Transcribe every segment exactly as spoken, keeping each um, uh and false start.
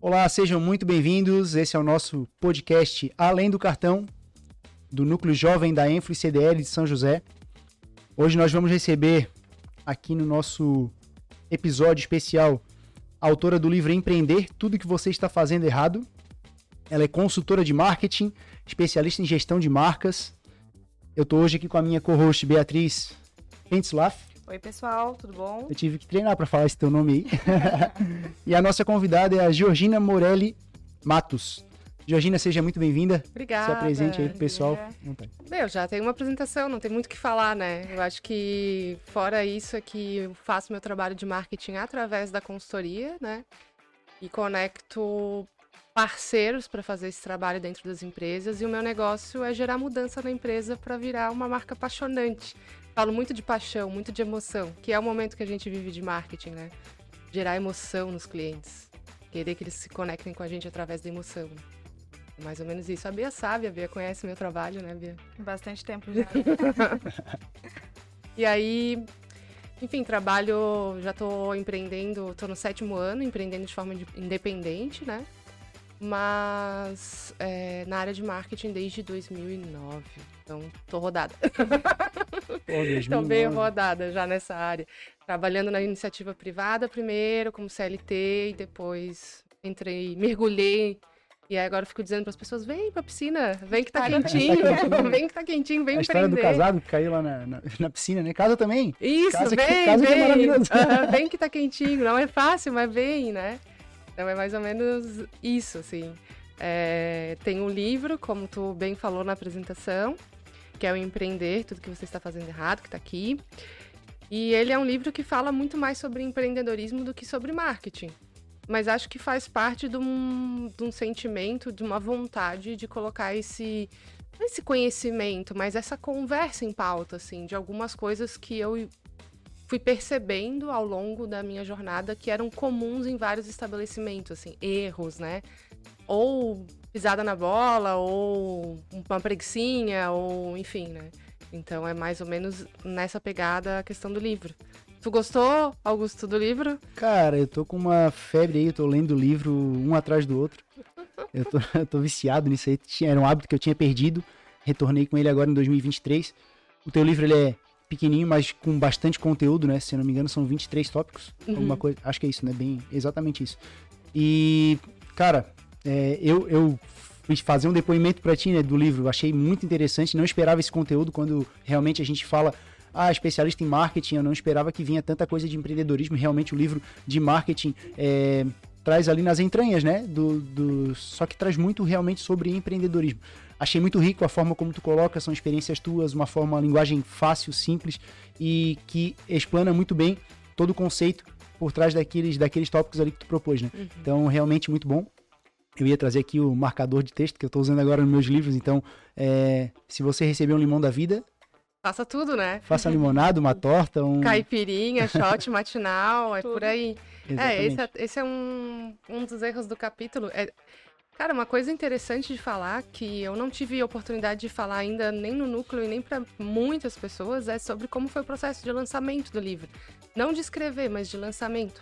Olá, sejam muito bem-vindos. Esse é o nosso podcast Além do Cartão, do Núcleo Jovem da AEMFLO C D L de São José. Hoje nós vamos receber aqui no nosso episódio especial a autora do livro Empreender, Tudo que você está fazendo errado. Ela é consultora de marketing, especialista em gestão de marcas. Eu estou hoje aqui com a minha co-host Beatriz Fentzlaff. Oi, pessoal, tudo bom? Eu tive que treinar para falar esse teu nome aí. E a nossa convidada é a Georgina Morelli Matos. Georgina, seja muito bem-vinda. Obrigada. Se apresente aí pro pessoal. É. Eu já tenho uma apresentação, não tem muito o que falar, né? Eu acho que, fora isso, é que eu faço meu trabalho de marketing através da consultoria, né? E conecto parceiros para fazer esse trabalho dentro das empresas, e o meu negócio é gerar mudança na empresa para virar uma marca apaixonante. Falo muito de paixão, muito de emoção, que é o momento que a gente vive de marketing, né? Gerar emoção nos clientes, querer que eles se conectem com a gente através da emoção. Mais ou menos isso. A Bia sabe, a Bia conhece o meu trabalho, né, Bia? Bastante tempo já. E aí, enfim, trabalho, já tô empreendendo, tô no sétimo ano, empreendendo de forma independente, né? Mas é, na área de marketing desde dois mil e nove, então tô rodada. Estou bem rodada já nessa área, trabalhando na iniciativa privada primeiro como C L T e depois entrei, mergulhei, e aí agora eu fico dizendo para as pessoas: vem para a piscina, vem que tá quentinho, vem que tá quentinho, vem empreender. A história do casado que caiu lá na, na, na piscina, né? Casa também? Isso, casa vem, que, casa vem. Que é maravilhoso. Uhum, vem que tá quentinho, não é fácil, mas vem, né? Então é mais ou menos isso, assim. É, tem um livro, como tu bem falou na apresentação, que é o Empreender, Tudo que você está fazendo errado, que está aqui. E ele é um livro que fala muito mais sobre empreendedorismo do que sobre marketing. Mas acho que faz parte de um, de um sentimento, de uma vontade de colocar esse, esse conhecimento, mas essa conversa em pauta, assim, de algumas coisas que eu fui percebendo ao longo da minha jornada que eram comuns em vários estabelecimentos, assim, erros, né? Ou pisada na bola, ou uma preguicinha, ou enfim, né? Então é mais ou menos nessa pegada a questão do livro. Tu gostou, Augusto, do livro? Cara, eu tô com uma febre aí, eu tô lendo o livro um atrás do outro. Eu tô, eu tô viciado nisso aí, era um hábito que eu tinha perdido, retornei com ele agora em dois mil e vinte e três. O teu livro, ele é pequenininho, mas com bastante conteúdo, né? Se eu não me engano, são vinte e três tópicos. Uhum. Alguma coisa, acho que é isso, né? Bem, exatamente isso. E, cara, é, eu, eu fiz fazer um depoimento pra ti, né? Do livro, achei muito interessante. Não esperava esse conteúdo quando realmente a gente fala, ah, especialista em marketing. Eu não esperava que vinha tanta coisa de empreendedorismo. Realmente, o livro de marketing é, traz ali nas entranhas, né? Do, do, só que traz muito realmente sobre empreendedorismo. Achei muito rico a forma como tu coloca, são experiências tuas, uma forma, uma linguagem fácil, simples e que explana muito bem todo o conceito por trás daqueles, daqueles tópicos ali que tu propôs, né? Uhum. Então, realmente muito bom. Eu ia trazer aqui o marcador de texto que eu tô usando agora nos meus livros, então, é, se você receber um limão da vida... Faça tudo, né? Faça limonada, uma torta, um... Caipirinha, shot matinal, é tudo. Por aí. Exatamente. É, esse é, esse é um, um dos erros do capítulo... É... Cara, uma coisa interessante de falar, que eu não tive oportunidade de falar ainda nem no núcleo e nem para muitas pessoas, é sobre como foi o processo de lançamento do livro. Não de escrever, mas de lançamento.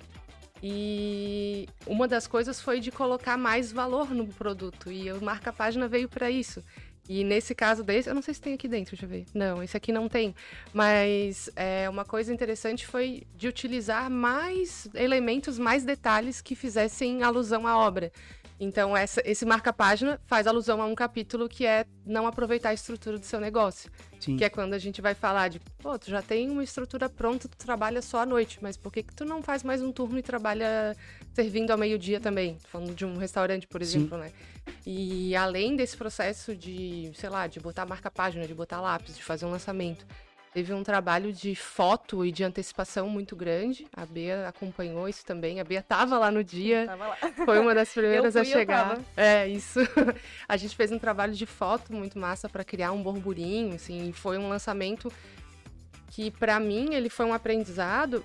E uma das coisas foi de colocar mais valor no produto, e o marca-página veio para isso. E nesse caso desse, eu não sei se tem aqui dentro, deixa eu ver. Não, esse aqui não tem. Mas é, uma coisa interessante foi de utilizar mais elementos, mais detalhes que fizessem alusão à obra. Então, essa, esse marca-página faz alusão a um capítulo que é não aproveitar a estrutura do seu negócio. Sim. Que é quando a gente vai falar de, pô, tu já tem uma estrutura pronta, tu trabalha só à noite, mas por que que tu não faz mais um turno e trabalha servindo ao meio-dia também? Tô falando de um restaurante, por exemplo, sim, né? E além desse processo de, sei lá, de botar marca-página, de botar lápis, de fazer um lançamento, teve um trabalho de foto e de antecipação muito grande. A Bea acompanhou isso também. A Bea estava lá no dia. Tava lá. Foi uma das primeiras eu fui, a chegar. É, isso. A gente fez um trabalho de foto muito massa para criar um burburinho, assim. E foi um lançamento que, para mim, ele foi um aprendizado.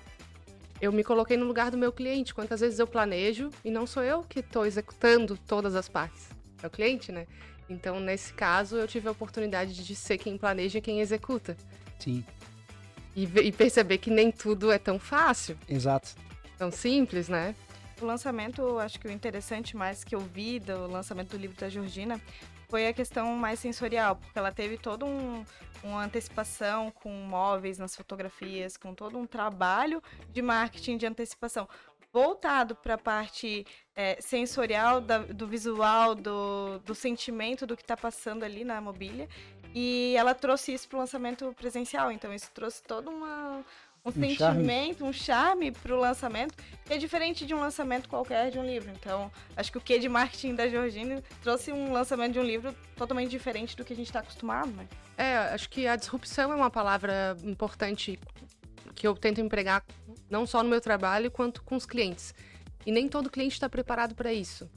Eu me coloquei no lugar do meu cliente. Quantas vezes eu planejo e não sou eu que estou executando todas as partes. É o cliente, né? Então, nesse caso, eu tive a oportunidade de ser quem planeja e quem executa. Sim. e, e perceber que nem tudo é tão fácil. Exato. Tão simples, né? O lançamento, acho que o interessante mais que eu vi do lançamento do livro da Georgina foi a questão mais sensorial, porque ela teve toda um, uma antecipação com móveis nas fotografias, com todo um trabalho de marketing de antecipação, voltado para a parte é, sensorial, da, do visual, do, do sentimento do que está passando ali na mobília. E ela trouxe isso para o lançamento presencial, então isso trouxe toda uma... Um, um sentimento, charme. um charme para o lançamento, que é diferente de um lançamento qualquer de um livro. Então, acho que o quê de marketing da Georgina trouxe um lançamento de um livro totalmente diferente do que a gente está acostumado, né? É, acho que a disrupção é uma palavra importante que eu tento empregar não só no meu trabalho, quanto com os clientes. E nem todo cliente está preparado para isso.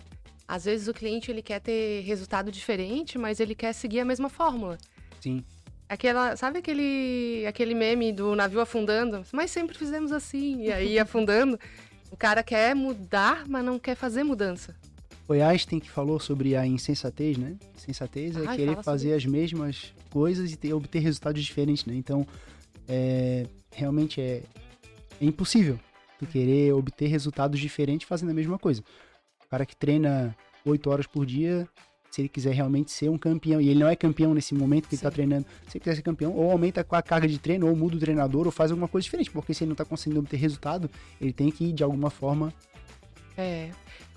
Às vezes o cliente ele quer ter resultado diferente, mas ele quer seguir a mesma fórmula. Sim. Aquela, sabe aquele, aquele meme do navio afundando? Mas sempre fizemos assim, e aí afundando. O cara quer mudar, mas não quer fazer mudança. Foi Einstein que falou sobre a insensatez, né? Insensatez é Ai, querer fazer as mesmas coisas e ter, obter resultados diferentes, né? Então, é, realmente é, é impossível tu querer obter resultados diferentes fazendo a mesma coisa. O cara que treina oito horas por dia... Se ele quiser realmente ser um campeão, e ele não é campeão nesse momento que Sim. ele está treinando, se ele quiser ser campeão, ou aumenta a carga de treino, ou muda o treinador, ou faz alguma coisa diferente, porque se ele não está conseguindo obter resultado, ele tem que, de alguma forma... É,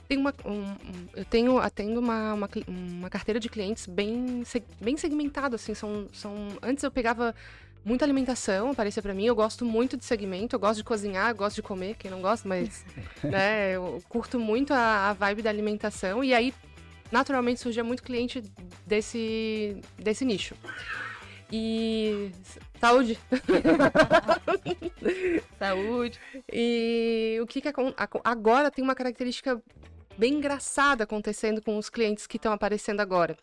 tem uma, um, eu tenho atendo uma, uma, uma carteira de clientes bem, bem segmentada, assim, são, são... Antes eu pegava muita alimentação, aparecia para mim, eu gosto muito de segmento, eu gosto de cozinhar, eu gosto de comer, quem não gosta, mas... né, eu curto muito a, a vibe da alimentação, e aí... Naturalmente surgia muito cliente desse, desse nicho. E... Saúde! Saúde! E o que que é... Agora tem uma característica bem engraçada acontecendo com os clientes que estão aparecendo agora.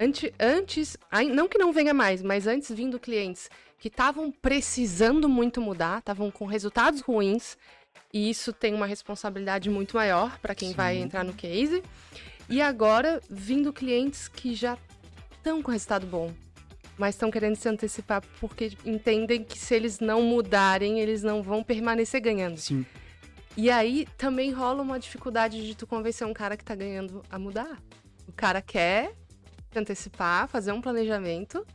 Antes, antes, não que não venha mais, mas antes vindo clientes que estavam precisando muito mudar, estavam com resultados ruins, e isso tem uma responsabilidade muito maior para quem Sim. vai entrar no case... E agora, vindo clientes que já estão com resultado bom, mas estão querendo se antecipar porque entendem que se eles não mudarem, eles não vão permanecer ganhando. Sim. E aí, também rola uma dificuldade de tu convencer um cara que tá ganhando a mudar. O cara quer se antecipar, fazer um planejamento,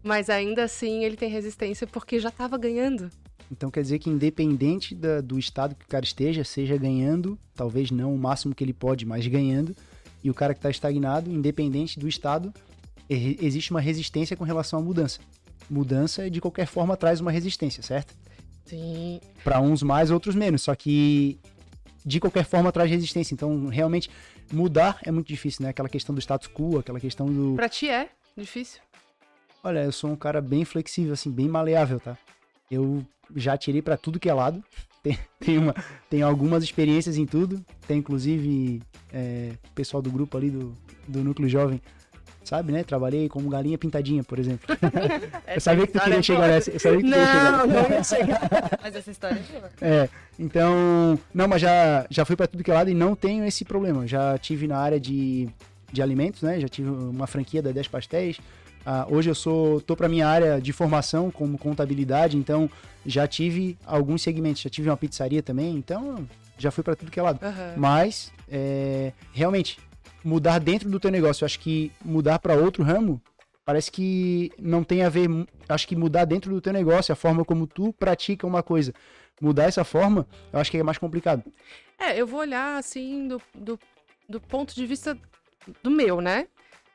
mas ainda assim ele tem resistência porque já estava ganhando. Então quer dizer que independente da, do estado que o cara esteja, seja ganhando, talvez não o máximo que ele pode, mas ganhando... E o cara que está estagnado, independente do estado, existe uma resistência com relação à mudança. Mudança, de qualquer forma, traz uma resistência, certo? Sim. Para uns mais, outros menos. Só que, de qualquer forma, traz resistência. Então, realmente, mudar é muito difícil, né? Aquela questão do status quo, aquela questão do... Para ti é difícil? Olha, eu sou um cara bem flexível, assim, bem maleável, tá? Eu já tirei para tudo que é lado. Tem, tem, uma, tem algumas experiências em tudo. Tem, inclusive... É, pessoal do grupo ali do, do Núcleo Jovem, sabe, né? Trabalhei como galinha pintadinha, por exemplo. Eu sabia que tu queria chegar nessa. Eu sabia que tu queria chegar nessa. Não, não ia chegar. Mas essa história é boa. É, então... Não, mas já, já fui pra tudo que é lado e não tenho esse problema. Já tive na área de, de alimentos, né? Já tive uma franquia da dez pastéis. Ah, hoje eu sou, tô pra minha área de formação como contabilidade, então já tive alguns segmentos. Já tive uma pizzaria também, então... Já fui para tudo que é lado. Uhum. Mas, é, realmente, mudar dentro do teu negócio, eu acho que mudar para outro ramo, parece que não tem a ver... Acho que mudar dentro do teu negócio, a forma como tu pratica uma coisa, mudar essa forma, eu acho que é mais complicado. É, eu vou olhar, assim, do, do, do ponto de vista do meu, né?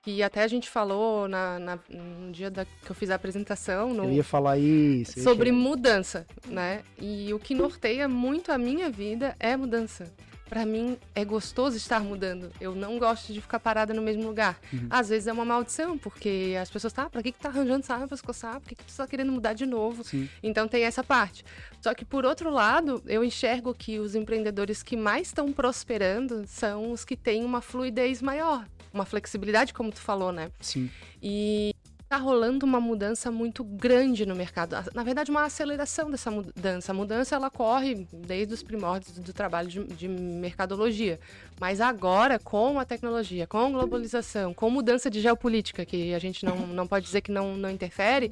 Que até a gente falou na, na, no dia da, que eu fiz a apresentação... No, eu ia falar isso. Sobre mudança, né? E o que norteia muito a minha vida é mudança. Pra mim, é gostoso estar mudando. Eu não gosto de ficar parada no mesmo lugar. Uhum. Às vezes é uma maldição, porque as pessoas... Tá, pra que que tá arranjando sarna pra se coçar? Por que que tu tá querendo mudar de novo? Sim. Então tem essa parte. Só que, por outro lado, eu enxergo que os empreendedores que mais estão prosperando são os que têm uma fluidez maior. Uma flexibilidade, como tu falou, né? Sim. E está rolando uma mudança muito grande no mercado. Na verdade, uma aceleração dessa mudança. A mudança, ela corre desde os primórdios do trabalho de, de mercadologia. Mas agora, com a tecnologia, com globalização, com mudança de geopolítica, que a gente não, não pode dizer que não, não interfere,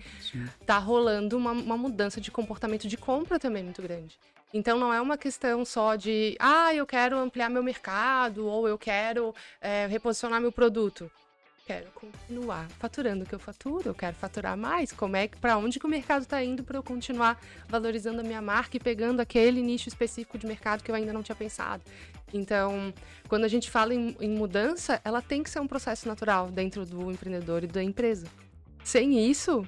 está rolando uma, uma mudança de comportamento de compra também muito grande. Então, não é uma questão só de, ah, eu quero ampliar meu mercado, ou eu quero é, reposicionar meu produto. Quero continuar faturando o que eu faturo, eu quero faturar mais. Como é que, para onde que o mercado está indo para eu continuar valorizando a minha marca e pegando aquele nicho específico de mercado que eu ainda não tinha pensado? Então, quando a gente fala em, em mudança, ela tem que ser um processo natural dentro do empreendedor e da empresa. Sem isso,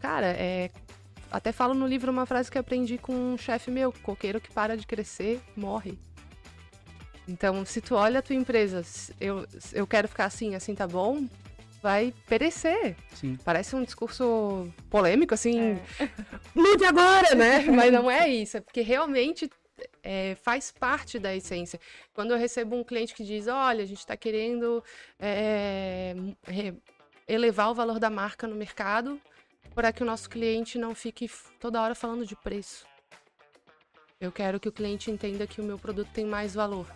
cara, é... até falo no livro uma frase que aprendi com um chefe meu: coqueiro que para de crescer, morre. Então, se tu olha a tua empresa, eu, eu quero ficar assim, assim tá bom, vai perecer. Sim. Parece um discurso polêmico, assim, é. Mude agora, né? Mas não é isso, é porque realmente é, faz parte da essência. Quando eu recebo um cliente que diz, olha, a gente tá querendo é, elevar o valor da marca no mercado para que o nosso cliente não fique toda hora falando de preço. Eu quero que o cliente entenda que o meu produto tem mais valor.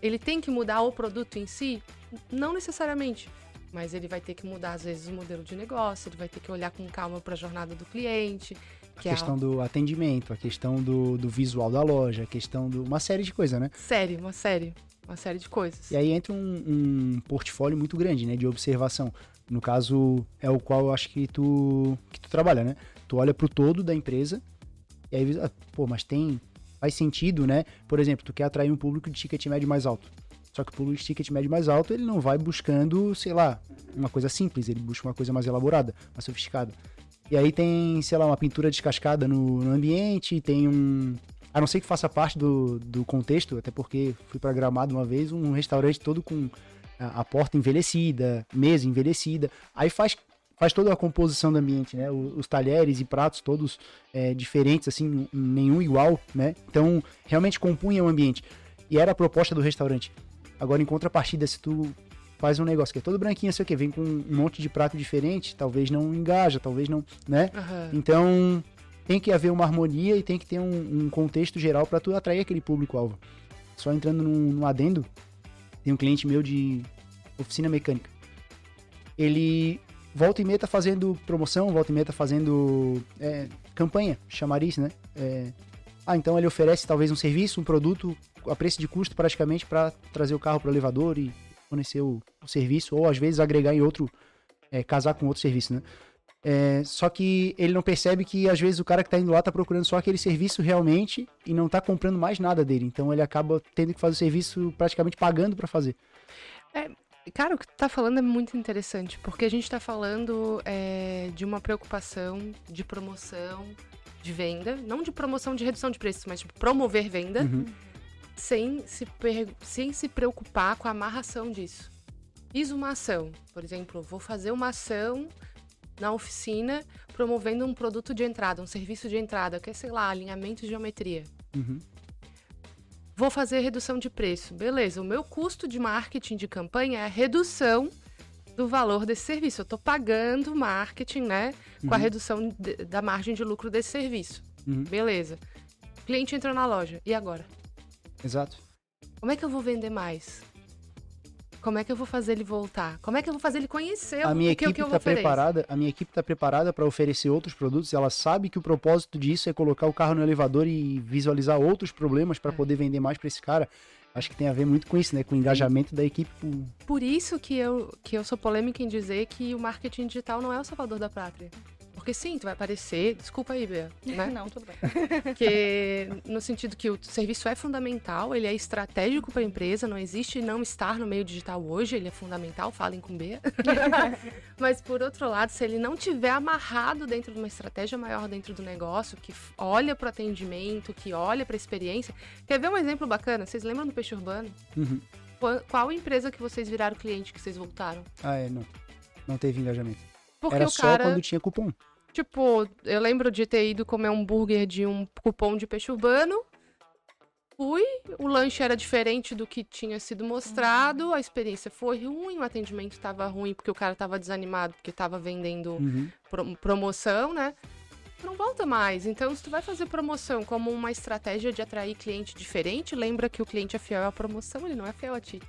Ele tem que mudar o produto em si? Não necessariamente, mas ele vai ter que mudar, às vezes, o modelo de negócio, ele vai ter que olhar com calma para a jornada do cliente. Que a questão é a... do atendimento, a questão do, do visual da loja, a questão de uma série de coisas, né? Série, uma série, uma série de coisas. E aí entra um, um portfólio muito grande, né, de observação. No caso, é o qual eu acho que tu, que tu trabalha, né? Tu olha para o todo da empresa e aí, pô, mas tem... Faz sentido, né? Por exemplo, tu quer atrair um público de ticket médio mais alto. Só que o público de ticket médio mais alto, ele não vai buscando, sei lá, uma coisa simples. Ele busca uma coisa mais elaborada, mais sofisticada. E aí tem, sei lá, uma pintura descascada no, no ambiente, tem um... A não ser que faça parte do, do contexto, até porque fui para Gramado uma vez, um restaurante todo com a, a porta envelhecida, mesa envelhecida. Aí faz... Faz toda a composição do ambiente, né? Os talheres e pratos todos é, diferentes, assim, nenhum igual, né? Então, realmente compunha o ambiente. E era a proposta do restaurante. Agora, em contrapartida, se tu faz um negócio que é todo branquinho, sei o quê, vem com um monte de prato diferente, talvez não engaja, talvez não, né? Uhum. Então, tem que haver uma harmonia e tem que ter um, um contexto geral para tu atrair aquele público-alvo. Só entrando num, num adendo, tem um cliente meu de oficina mecânica. Ele... Volta e meia tá fazendo promoção, volta e meia tá fazendo é, campanha, chamariz, né? É... Ah, então ele oferece talvez um serviço, um produto a preço de custo praticamente para trazer o carro para o elevador e fornecer o, o serviço, ou às vezes agregar em outro, é, casar com outro serviço, né? É, só que ele não percebe que às vezes o cara que tá indo lá tá procurando só aquele serviço realmente e não tá comprando mais nada dele. Então ele acaba tendo que fazer o serviço praticamente pagando para fazer. É... Cara, o que tu tá falando é muito interessante, porque a gente tá falando é, de uma preocupação de promoção, de venda, não de promoção de redução de preços, mas de promover venda, uhum. sem, se per... sem se preocupar com a amarração disso. Fiz uma ação, por exemplo, vou fazer uma ação na oficina promovendo um produto de entrada, um serviço de entrada, que é, sei lá, alinhamento de geometria. Uhum. Vou fazer redução de preço. Beleza, o meu custo de marketing de campanha é a redução do valor desse serviço. Eu estou pagando marketing, né? Com uhum. a redução de, da margem de lucro desse serviço. Uhum. Beleza. O cliente entrou na loja. E agora? Exato. Como é que eu vou vender mais? Como é que eu vou fazer ele voltar? Como é que eu vou fazer ele conhecer a minha o que, equipe que eu vou tá oferecer? Preparada, a minha equipe está preparada para oferecer outros produtos. Ela sabe que o propósito disso é colocar o carro no elevador e visualizar outros problemas para é. poder vender mais para esse cara. Acho que tem a ver muito com isso, né? Com o engajamento Sim. da equipe. Por isso que eu, que eu sou polêmica em dizer que o marketing digital não é o salvador da pátria. Porque sim, tu vai aparecer... Desculpa aí, Bea. Né? Não, tudo bem. Porque no sentido que o serviço é fundamental, ele é estratégico para a empresa, não existe não estar no meio digital hoje, ele é fundamental, falem com Bea. Mas por outro lado, se ele não tiver amarrado dentro de uma estratégia maior dentro do negócio, que olha para o atendimento, que olha para a experiência... Quer ver um exemplo bacana? Vocês lembram do Peixe Urbano? Uhum. Qual, qual empresa que vocês viraram cliente que vocês voltaram? Ah, é, não. Não teve engajamento. Porque era o só cara, quando tinha cupom. Tipo, eu lembro de ter ido comer um hambúrguer de um cupom de Peixe Urbano. fui, o lanche era diferente do que tinha sido mostrado, a experiência foi ruim, o atendimento estava ruim porque o cara estava desanimado, porque estava vendendo uhum. pro- promoção, né? Não volta mais. Então, se tu vai fazer promoção como uma estratégia de atrair cliente diferente, lembra que o cliente é fiel à promoção, ele não é fiel a ti.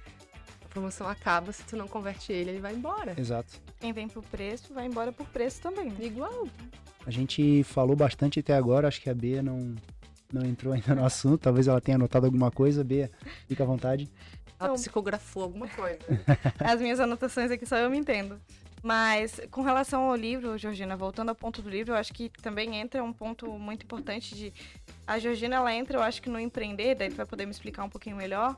A promoção acaba, se tu não converte ele, ele vai embora. Exato. Quem vem por preço, vai embora por preço também. Igual. A gente falou bastante até agora, acho que a Bia não, não entrou ainda no assunto, talvez ela tenha anotado alguma coisa. Bia, fica à vontade. Ela então, psicografou alguma coisa. As minhas anotações aqui só eu me entendo. Mas, com relação ao livro, Georgina, voltando ao ponto do livro, eu acho que também entra um ponto muito importante de... A Georgina, ela entra, eu acho que no empreender, daí tu vai poder me explicar um pouquinho melhor,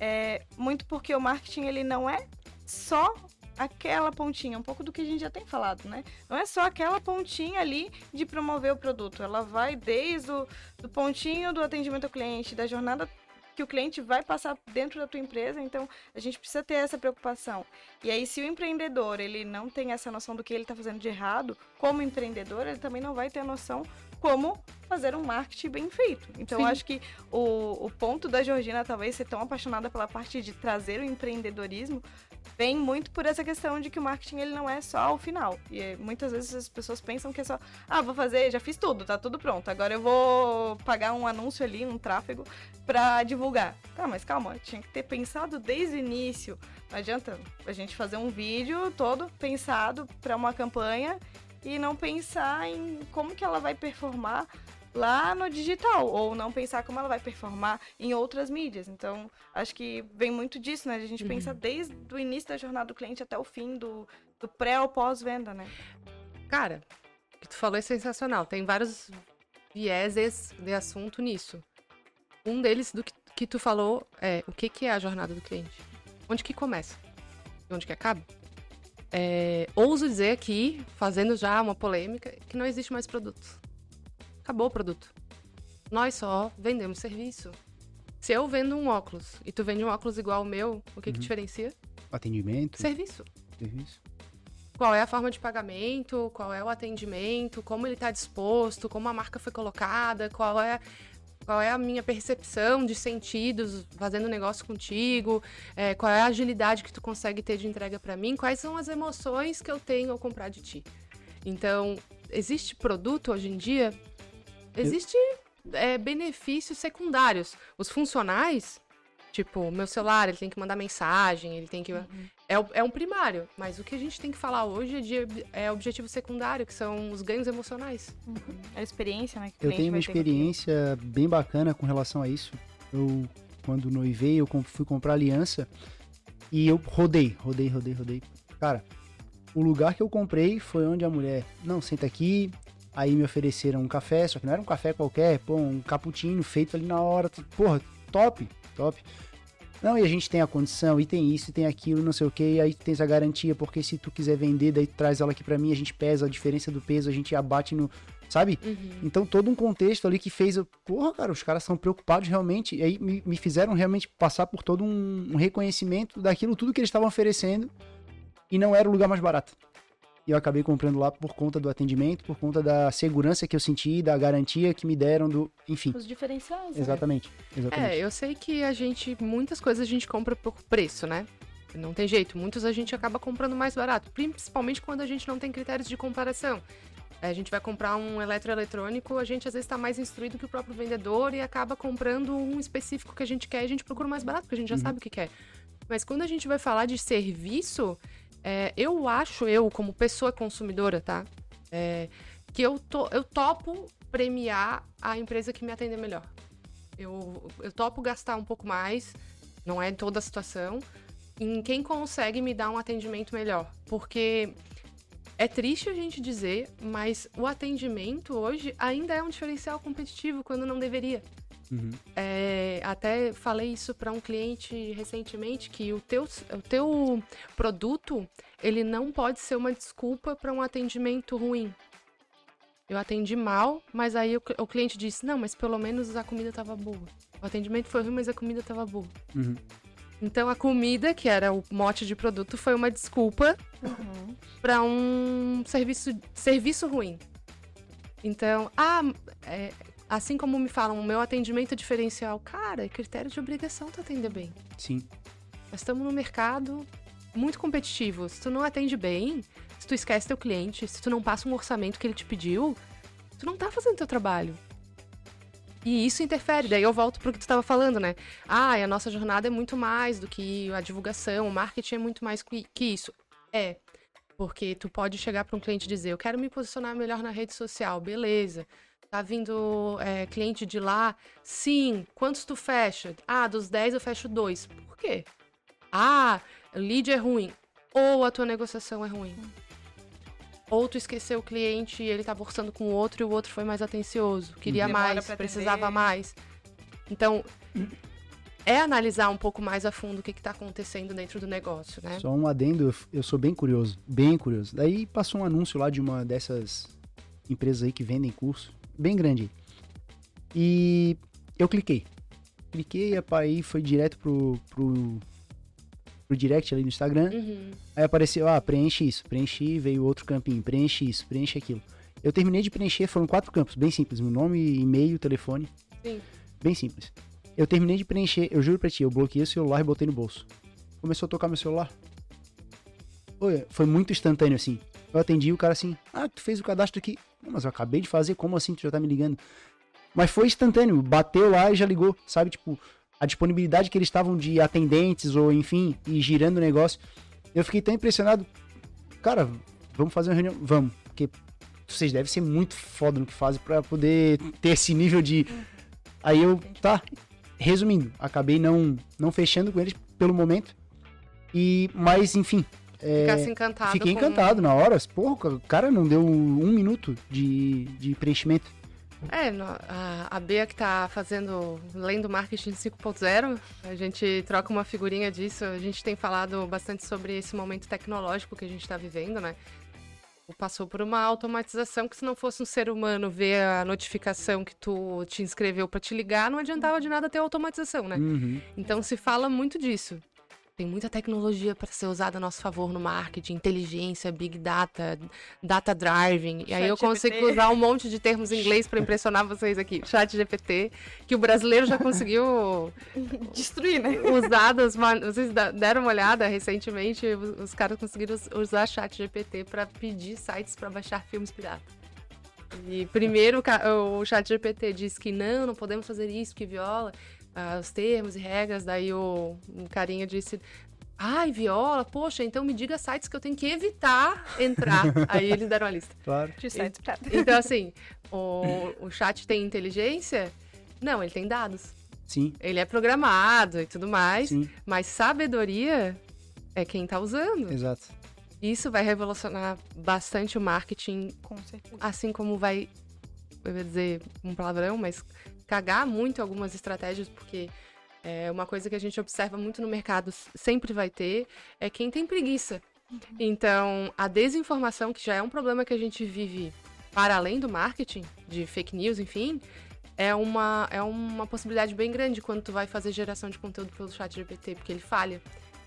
é, muito porque o marketing, ele não é só aquela pontinha, um pouco do que a gente já tem falado, né? Não é só aquela pontinha ali de promover o produto, ela vai desde o do pontinho do atendimento ao cliente, da jornada... que o cliente vai passar dentro da tua empresa, então a gente precisa ter essa preocupação. E aí, se o empreendedor ele não tem essa noção do que ele está fazendo de errado, como empreendedor, ele também não vai ter a noção como fazer um marketing bem feito. Então, sim, eu acho que o, o ponto da Georgina, talvez, ser tão apaixonada pela parte de trazer o empreendedorismo, vem muito por essa questão de que o marketing ele não é só o final. E muitas vezes as pessoas pensam que é só, ah, vou fazer, já fiz tudo, tá tudo pronto, agora eu vou pagar um anúncio ali, um tráfego, para divulgar. Tá, mas calma, tinha que ter pensado desde o início. Não adianta a gente fazer um vídeo todo pensado para uma campanha e não pensar em como que ela vai performar lá no digital, ou não pensar como ela vai performar em outras mídias. Então, acho que vem muito disso, né? A gente uhum. pensa desde o início da jornada do cliente até o fim, do, do pré ou pós-venda, né? Cara, o que tu falou é sensacional. Tem vários vieses de assunto nisso. Um deles do que que tu falou é o que, que é a jornada do cliente, onde que começa e onde que acaba. É, ouso dizer aqui, fazendo já uma polêmica, que não existe mais produto. Acabou o produto. Nós só vendemos serviço. Se eu vendo um óculos e tu vende um óculos igual ao meu, o que uhum. que diferencia? Atendimento. Serviço. Serviço. Qual é a forma de pagamento, qual é o atendimento, como ele está disposto, como a marca foi colocada, qual é... Qual é a minha percepção de sentidos fazendo negócio contigo? É, qual é a agilidade que tu consegue ter de entrega para mim? Quais são as emoções que eu tenho ao comprar de ti? Então, existe produto hoje em dia? Existe é, benefícios secundários. Os funcionais, tipo, meu celular, ele tem que mandar mensagem, ele tem que... Uhum. É, é um primário, mas o que a gente tem que falar hoje é, de, é objetivo secundário, que são os ganhos emocionais. Uhum. A experiência, né? Que eu tenho uma experiência bem bacana com relação a isso. Eu, quando noivei, eu fui comprar aliança e eu rodei, rodei, rodei, rodei. Cara, o lugar que eu comprei foi onde a mulher, não, senta aqui... Aí me ofereceram um café, só que não era um café qualquer, pô, um cappuccino feito ali na hora, porra, top, top. Não, e a gente tem a condição, e tem isso, e tem aquilo, não sei o que, e aí tu tens a garantia, porque se tu quiser vender, daí tu traz ela aqui pra mim, a gente pesa a diferença do peso, a gente abate no... Sabe? Uhum. Então, todo um contexto ali que fez... Eu, porra, cara, os caras são preocupados realmente, e aí me, me fizeram realmente passar por todo um, um reconhecimento daquilo, tudo que eles estavam oferecendo, e não era o lugar mais barato. E eu acabei comprando lá por conta do atendimento, por conta da segurança que eu senti, da garantia que me deram, do, enfim. Os diferenciais. Exatamente, exatamente. É, eu sei que a gente, muitas coisas a gente compra por preço, né? Não tem jeito, muitos a gente acaba comprando mais barato, principalmente quando a gente não tem critérios de comparação. A gente vai comprar um eletroeletrônico, a gente às vezes está mais instruído que o próprio vendedor e acaba comprando um específico que a gente quer e a gente procura mais barato, porque a gente já uhum. sabe o que quer. Mas quando a gente vai falar de serviço... É, eu acho, eu como pessoa consumidora, tá? É, que eu, to, eu topo premiar a empresa que me atender melhor. Eu, eu topo gastar um pouco mais, não é toda a situação, em quem consegue me dar um atendimento melhor. Porque é triste a gente dizer, mas o atendimento hoje ainda é um diferencial competitivo quando não deveria. Uhum. É, até falei isso para um cliente recentemente, que o teu, o teu produto, ele não pode ser uma desculpa para um atendimento ruim. Eu atendi mal, mas aí o, o cliente disse, não, mas pelo menos a comida estava boa. O atendimento foi ruim, mas a comida estava boa. Uhum. Então, a comida, que era o mote de produto, foi uma desculpa uhum. para um serviço, serviço ruim. Então, ah... É, Assim como me falam, o meu atendimento diferencial, cara, é critério de obrigação tu atender bem. Sim. Nós estamos num mercado muito competitivo. Se tu não atende bem, se tu esquece teu cliente, se tu não passa um orçamento que ele te pediu, tu não tá fazendo teu trabalho. E isso interfere. Daí eu volto pro que tu estava falando, né? Ah, a nossa jornada é muito mais do que a divulgação, o marketing é muito mais que isso. É, porque tu pode chegar para um cliente e dizer, eu quero me posicionar melhor na rede social, beleza. Tá vindo é, cliente de lá? Sim. Quantos tu fecha? Ah, dos dez eu fecho dois. Por quê? Ah, lead é ruim. Ou a tua negociação é ruim. Ou tu esqueceu o cliente e ele tava orçando com o outro e o outro foi mais atencioso. Queria Demora mais, precisava mais. Então, é analisar um pouco mais a fundo o que que tá acontecendo dentro do negócio, né? Só um adendo, eu sou bem curioso. Bem curioso. Daí passou um anúncio lá de uma dessas empresas aí que vendem curso. Bem grande. E eu cliquei. Cliquei e aí foi direto pro, pro, pro direct ali no Instagram. Uhum. Aí apareceu, ah, preenche isso. Preenchi, veio outro campinho. Preenche isso, preenche aquilo. Eu terminei de preencher, foram quatro campos, bem simples. Meu nome, e-mail, telefone. Sim. Bem simples. Eu terminei de preencher, eu juro pra ti, eu bloqueei o celular e botei no bolso. Começou a tocar meu celular. Foi, foi muito instantâneo, assim. Eu atendi o cara assim, ah, tu fez o cadastro aqui. Não, mas eu acabei de fazer, como assim tu já tá me ligando? Mas foi instantâneo, bateu lá e já ligou, sabe? Tipo, a disponibilidade que eles estavam de atendentes ou enfim, e girando o negócio. Eu fiquei tão impressionado. Cara, vamos fazer uma reunião? Vamos. Porque vocês devem ser muito foda no que fazem pra poder ter esse nível de... Aí eu, tá, resumindo, acabei não, não fechando com eles pelo momento. E, mas enfim... É, Ficasse encantado. Fiquei com... encantado na hora. Porra, o cara não deu um minuto de, de preenchimento. É, a Bea que tá fazendo, lendo marketing cinco ponto zero, a gente troca uma figurinha disso. A gente tem falado bastante sobre esse momento tecnológico que a gente tá vivendo, né? Passou por uma automatização que se não fosse um ser humano ver a notificação que tu te inscreveu pra te ligar, não adiantava de nada ter automatização, né? Uhum. Então se fala muito disso. Tem muita tecnologia para ser usada a nosso favor no marketing, inteligência, big data, data driving. E aí eu consigo usar um monte de termos em inglês para impressionar vocês aqui. ChatGPT, que o brasileiro já conseguiu... Destruir, né? Usar das... Vocês deram uma olhada recentemente, os caras conseguiram usar ChatGPT para pedir sites para baixar filmes piratas. E primeiro o ChatGPT diz que não, não podemos fazer isso, que viola... Ah, os termos e regras, daí o, o carinha disse, ai, viola, poxa, então me diga sites que eu tenho que evitar entrar. Aí eles deram a lista. Claro. De sites pra... Então, assim, o, o chat tem inteligência? Não, ele tem dados. Sim. Ele é programado e tudo mais, sim, mas sabedoria é quem tá usando. Exato. Isso vai revolucionar bastante o marketing. Com certeza. Assim como vai, eu ia dizer um palavrão, mas... cagar muito algumas estratégias, porque é uma coisa que a gente observa muito no mercado, sempre vai ter, é quem tem preguiça. Uhum. Então, a desinformação, que já é um problema que a gente vive para além do marketing, de fake news, enfim, é uma, é uma possibilidade bem grande quando tu vai fazer geração de conteúdo pelo ChatGPT, porque ele falha.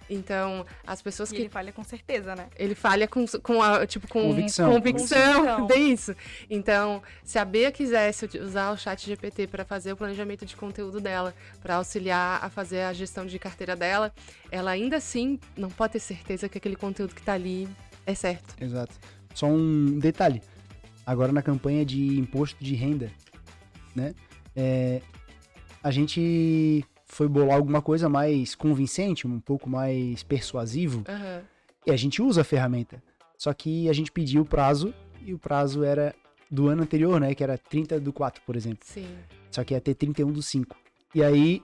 Então, as pessoas e que... ele falha com certeza, né? Ele falha com, com a, tipo, com... Convicção. Convicção, Convicção. Bem isso. Então, se a Bea quisesse usar o ChatGPT para fazer o planejamento de conteúdo dela, para auxiliar a fazer a gestão de carteira dela, ela ainda assim não pode ter certeza que aquele conteúdo que tá ali é certo. Exato. Só um detalhe. Agora, na campanha de imposto de renda, né? É, a gente... foi bolar alguma coisa mais convincente, um pouco mais persuasivo. Uhum. E a gente usa a ferramenta. Só que a gente pediu o prazo, e o prazo era do ano anterior, né? Que era trinta do quatro, por exemplo. Sim. Só que ia ter trinta e um do cinco. E aí,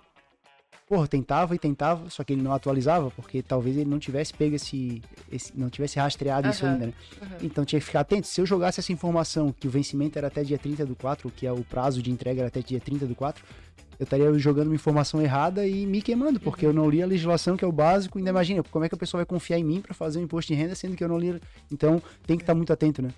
porra, tentava e tentava, só que ele não atualizava, porque talvez ele não tivesse pego esse... esse não tivesse rastreado, uhum, isso ainda, né? Uhum. Então tinha que ficar atento. Se eu jogasse essa informação, que o vencimento era até dia trinta do quatro, que é o prazo de entrega era até dia trinta do quatro... eu estaria jogando uma informação errada e me queimando, porque eu não li a legislação, que é o básico. Ainda imagina, como é que a pessoa vai confiar em mim para fazer um imposto de renda, sendo que eu não li... Então, tem que estar muito atento, né?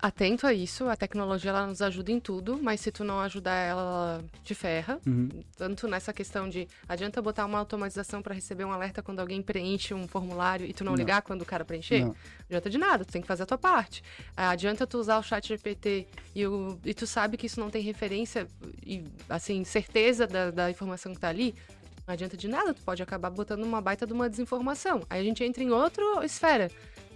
atento a isso. A tecnologia, ela nos ajuda em tudo, mas se tu não ajudar ela, ela te ferra. Uhum. Tanto nessa questão de, adianta botar uma automatização para receber um alerta quando alguém preenche um formulário e tu não, não. ligar quando o cara preencher? Não. Adianta de nada, tu tem que fazer a tua parte. Adianta tu usar o ChatGPT e, o, e tu sabe que isso não tem referência e, assim, certeza da, da informação que tá ali. Não adianta de nada, tu pode acabar botando uma baita de uma desinformação. Aí a gente entra em outra esfera,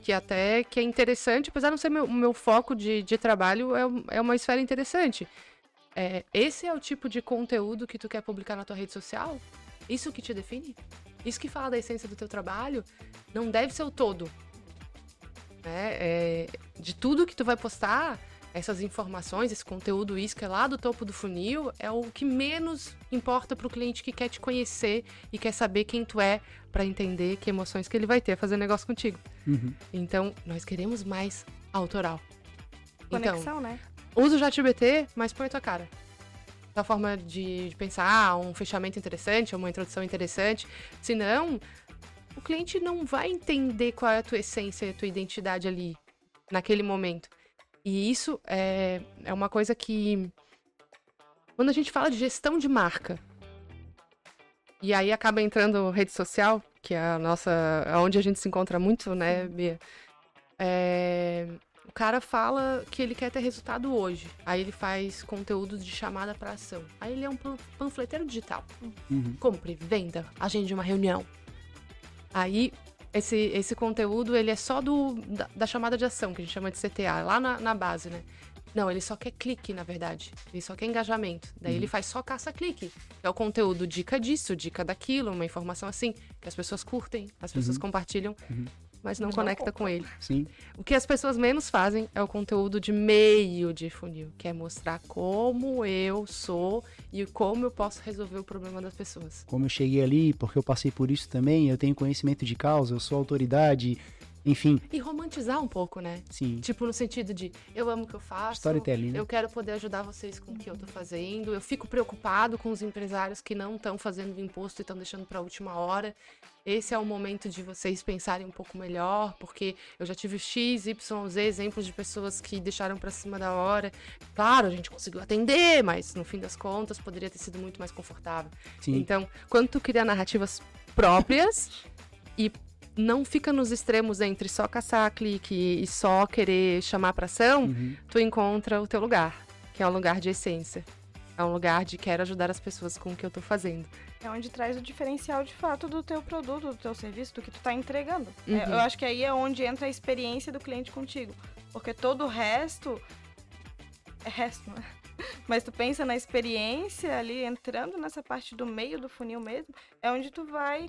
que até que é interessante, apesar de não ser o meu, meu foco de, de trabalho, é, é uma esfera interessante. É, esse é o tipo de conteúdo que tu quer publicar na tua rede social? Isso que te define? Isso que fala da essência do teu trabalho? Não deve ser o todo. É, é, de tudo que tu vai postar, essas informações, esse conteúdo isca lá do topo do funil, é o que menos importa para o cliente que quer te conhecer e quer saber quem tu é, para entender que emoções que ele vai ter a fazer negócio contigo. Uhum. Então, nós queremos mais autoral. Conexão, então, né? Usa o ChatGPT, mas põe a tua cara. Da forma de, de pensar um fechamento interessante, uma introdução interessante. Senão, o cliente não vai entender qual é a tua essência, a tua identidade ali, naquele momento. E isso é, é uma coisa que... Quando a gente fala de gestão de marca... E aí acaba entrando rede social, que é a nossa... onde a gente se encontra muito, né, Bia? É, o cara fala que ele quer ter resultado hoje. Aí ele faz conteúdo de chamada para ação. Aí ele é um panfleteiro digital. Uhum. Compre, venda, agende uma reunião. Aí esse, esse conteúdo, ele é só do, da, da chamada de ação, que a gente chama de C T A, lá na, na base, né? Não, ele só quer clique, na verdade. Ele só quer engajamento. Daí uhum. ele faz só caça-clique. É o conteúdo dica disso, dica daquilo, uma informação assim, que as pessoas curtem, as pessoas uhum. compartilham, uhum. mas não mas conecta não com ele. Sim. O que as pessoas menos fazem é o conteúdo de meio de funil, que é mostrar como eu sou e como eu posso resolver o problema das pessoas. Como eu cheguei ali, porque eu passei por isso também, eu tenho conhecimento de causa, eu sou autoridade... Enfim. E romantizar um pouco, né? Sim. Tipo, no sentido de, eu amo o que eu faço. Storytelling, né? Eu quero poder ajudar vocês com o que eu tô fazendo. Eu fico preocupado com os empresários que não estão fazendo imposto e estão deixando pra última hora. Esse é o momento de vocês pensarem um pouco melhor, porque eu já tive X, Y, Z exemplos de pessoas que deixaram pra cima da hora. Claro, a gente conseguiu atender, mas no fim das contas poderia ter sido muito mais confortável. Sim. Então, quando tu cria narrativas próprias e não fica nos extremos entre só caçar clique e só querer chamar pra ação, uhum. tu encontra o teu lugar, que é um lugar de essência. É um lugar de quero ajudar as pessoas com o que eu tô fazendo. É onde traz o diferencial, de fato, do teu produto, do teu serviço, do que tu tá entregando. Uhum. É, eu acho que aí é onde entra a experiência do cliente contigo. Porque todo o resto... É resto, né? Mas tu pensa na experiência ali, entrando nessa parte do meio do funil mesmo, é onde tu vai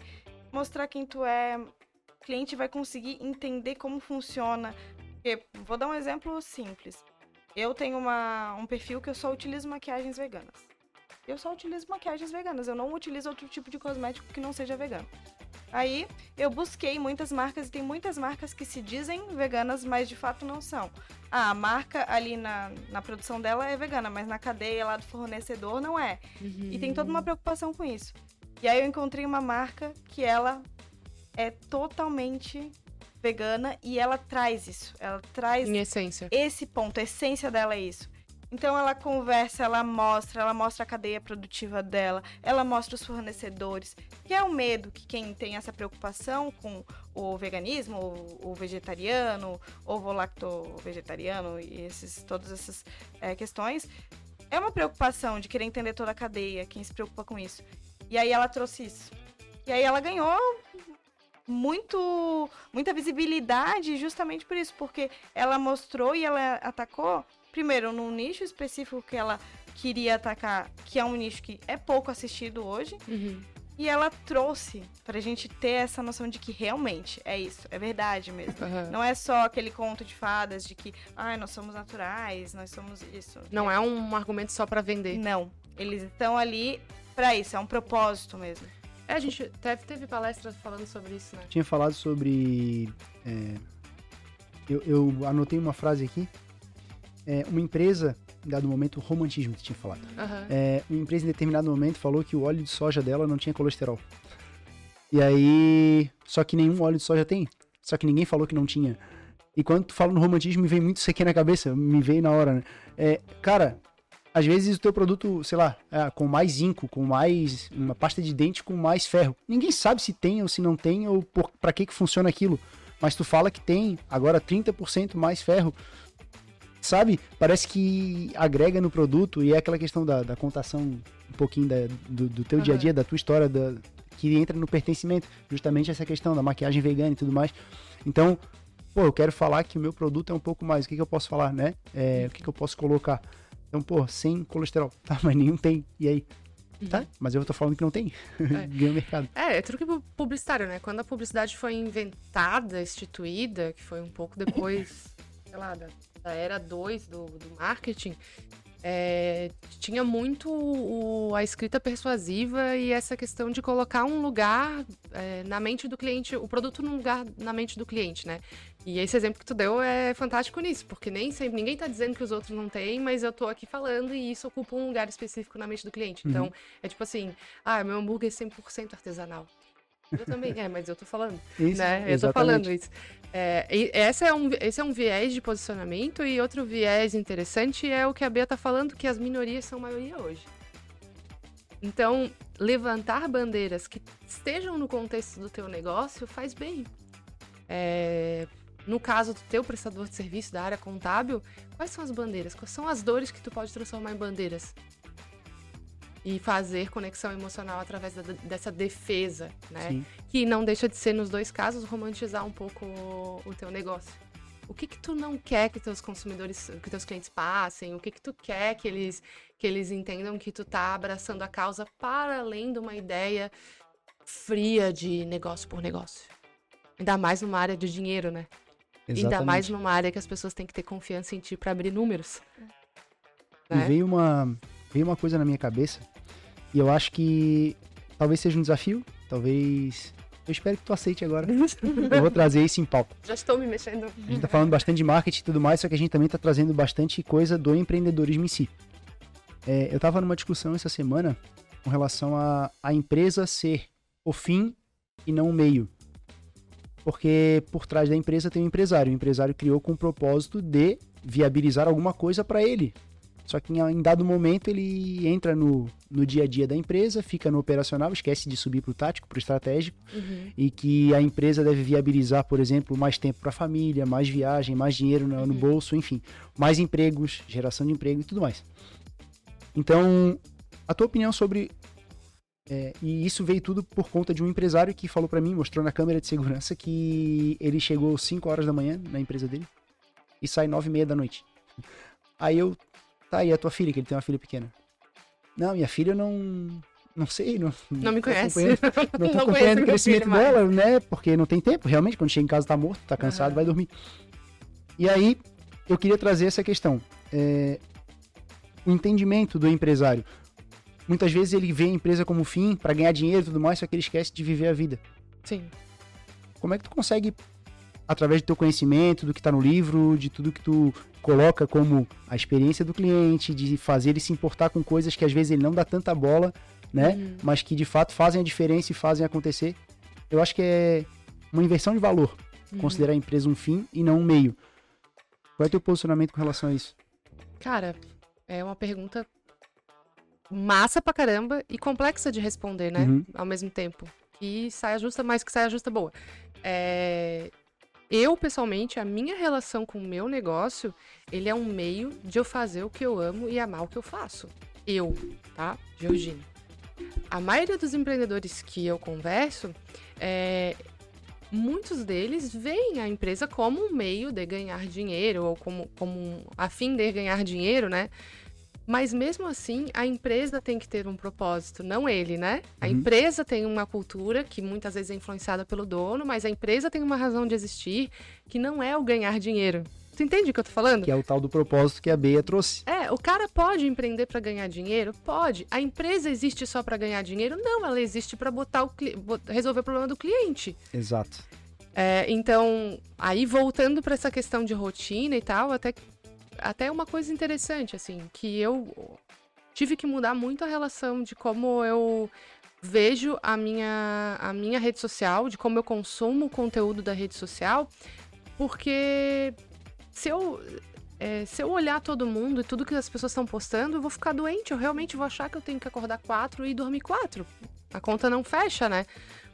mostrar quem tu é... O cliente vai conseguir entender como funciona. Eu vou dar um exemplo simples. Eu tenho uma, um perfil que eu só utilizo maquiagens veganas. Eu só utilizo maquiagens veganas, eu não utilizo outro tipo de cosmético que não seja vegano. Aí eu busquei muitas marcas e tem muitas marcas que se dizem veganas, mas de fato não são. Ah, a marca ali na, na produção dela é vegana, mas na cadeia lá do fornecedor não é. Uhum. E tem toda uma preocupação com isso. E aí eu encontrei uma marca que ela... é totalmente vegana e ela traz isso. Ela traz em essência. Esse ponto, a essência dela é isso. Então ela conversa, ela mostra, ela mostra a cadeia produtiva dela, ela mostra os fornecedores, que é o medo que quem tem essa preocupação com o veganismo, o, o vegetariano, ovo lacto-vegetariano e esses, todas essas é, questões, é uma preocupação de querer entender toda a cadeia, quem se preocupa com isso. E aí ela trouxe isso. E aí ela ganhou... Muito, muita visibilidade justamente por isso, porque ela mostrou e ela atacou, primeiro, num nicho específico que ela queria atacar, que é um nicho que é pouco assistido hoje, uhum. e ela trouxe pra gente ter essa noção de que realmente é isso, é verdade mesmo. Uhum. Não é só aquele conto de fadas de que, ah, nós somos naturais, nós somos isso. Não é, é um argumento só pra vender. Não, eles estão ali pra isso, é um propósito mesmo. É, a gente teve palestras falando sobre isso, né? Tinha falado sobre... É, eu, eu anotei uma frase aqui. É, uma empresa, em dado momento, romantismo que tinha falado. Uhum. É, uma empresa, em determinado momento, falou que o óleo de soja dela não tinha colesterol. E aí... Só que nenhum óleo de soja tem. Só que ninguém falou que não tinha. E quando tu fala no romantismo, me vem muito isso aqui na cabeça, me vem na hora, né? É, cara, às vezes o teu produto, sei lá, é com mais inco, com mais uma pasta de dente, com mais ferro. Ninguém sabe se tem ou se não tem, ou por, pra que que funciona aquilo. Mas tu fala que tem agora trinta por cento mais ferro, sabe? Parece que agrega no produto, e é aquela questão da, da contação um pouquinho da, do, do teu uhum. dia a dia, da tua história, da, que entra no pertencimento. Justamente essa questão da maquiagem vegana e tudo mais. Então, pô, eu quero falar que o meu produto é um pouco mais. O que que eu posso falar, né? É, o que que eu posso colocar? Então, pô, sem colesterol. Tá, mas nenhum tem. E aí? Uhum. Tá, mas eu tô falando que não tem. É. Ganha mercado. É, é truque publicitário, né? Quando a publicidade foi inventada, instituída, que foi um pouco depois, sei lá, da, da era dois do, do marketing, é, tinha muito o, a escrita persuasiva e essa questão de colocar um lugar é, na mente do cliente, o produto num lugar na mente do cliente, né? E esse exemplo que tu deu é fantástico nisso, porque nem sempre, ninguém tá dizendo que os outros não têm, mas eu tô aqui falando e isso ocupa um lugar específico na mente do cliente. Então, uhum. é tipo assim, ah, meu hambúrguer é cem por cento artesanal. Eu também, é, mas eu tô falando, isso, né? Eu exatamente. tô falando isso. É, e essa é um, esse é um viés de posicionamento, e outro viés interessante é o que a Bea tá falando, que as minorias são maioria hoje. Então, levantar bandeiras que estejam no contexto do teu negócio faz bem. É... No caso do teu prestador de serviço da área contábil, quais são as bandeiras? Quais são as dores que tu pode transformar em bandeiras? E fazer conexão emocional através da, dessa defesa, né? Sim. Que não deixa de ser, nos dois casos, romantizar um pouco o, o teu negócio. O que que tu não quer que teus consumidores, que teus clientes passem? O que que tu quer que eles, que eles entendam que tu tá abraçando a causa para além de uma ideia fria de negócio por negócio? Ainda mais numa área de dinheiro, né? Exatamente. Ainda mais numa área que as pessoas têm que ter confiança em ti para abrir números. Né? E veio uma, veio uma coisa na minha cabeça, e eu acho que talvez seja um desafio, talvez... Eu espero que tu aceite agora. Eu vou trazer isso em pauta. Já estou me mexendo. A gente tá falando bastante de marketing e tudo mais, só que a gente também tá trazendo bastante coisa do empreendedorismo em si. É, eu tava numa discussão essa semana com relação a a empresa ser o fim e não o meio. Porque por trás da empresa tem um empresário. O empresário criou com o propósito de viabilizar alguma coisa para ele. Só que em dado momento ele entra no, no dia a dia da empresa, fica no operacional, esquece de subir para o tático, para o estratégico. Uhum. E que a empresa deve viabilizar, por exemplo, mais tempo para a família, mais viagem, mais dinheiro no, uhum. no bolso, enfim. Mais empregos, geração de emprego e tudo mais. Então, a tua opinião sobre... É, e isso veio tudo por conta de um empresário que falou pra mim, mostrou na câmera de segurança que ele chegou cinco horas da manhã na empresa dele e sai nove e meia da noite. Aí eu, tá, e a tua filha, que ele tem uma filha pequena? Não, minha filha não, não sei, não, não me conhece, não tô acompanhando o crescimento dela, né, porque não tem tempo, realmente, quando chega em casa tá morto, tá cansado, uhum. vai dormir. E aí, eu queria trazer essa questão, é, o entendimento do empresário. Muitas vezes ele vê a empresa como fim, para ganhar dinheiro e tudo mais, só que ele esquece de viver a vida. Sim. Como é que tu consegue, através do teu conhecimento, do que tá no livro, de tudo que tu coloca como a experiência do cliente, de fazer ele se importar com coisas que às vezes ele não dá tanta bola, né? Uhum. Mas que de fato fazem a diferença e fazem acontecer. Eu acho que é uma inversão de valor, uhum. considerar a empresa um fim e não um meio. Qual é o teu posicionamento com relação a isso? Cara, é uma pergunta... massa pra caramba e complexa de responder, né? Uhum. Ao mesmo tempo. E saia justa, mas que saia justa boa. É... Eu, pessoalmente, a minha relação com o meu negócio, ele é um meio de eu fazer o que eu amo e amar o que eu faço. Eu, tá? Georgina. A maioria dos empreendedores que eu converso, é... muitos deles veem a empresa como um meio de ganhar dinheiro, ou como, como a fim de ganhar dinheiro, né? Mas mesmo assim, a empresa tem que ter um propósito, não ele, né? A uhum. empresa tem uma cultura que muitas vezes é influenciada pelo dono, mas a empresa tem uma razão de existir que não é o ganhar dinheiro. Tu entende o que eu tô falando? Que é o tal do propósito que a Bea trouxe. É, o cara pode empreender para ganhar dinheiro? Pode. A empresa existe só para ganhar dinheiro? Não, ela existe para botar o cli... resolver o problema do cliente. Exato. É, então, aí voltando para essa questão de rotina e tal, até que Até uma coisa interessante, assim, que eu tive que mudar muito a relação de como eu vejo a minha, a minha rede social, de como eu consumo o conteúdo da rede social, Porque se eu, é, se eu olhar todo mundo e tudo que as pessoas estão postando, eu vou ficar doente, eu realmente vou achar que eu tenho que acordar quatro e dormir quatro. A conta não fecha, né?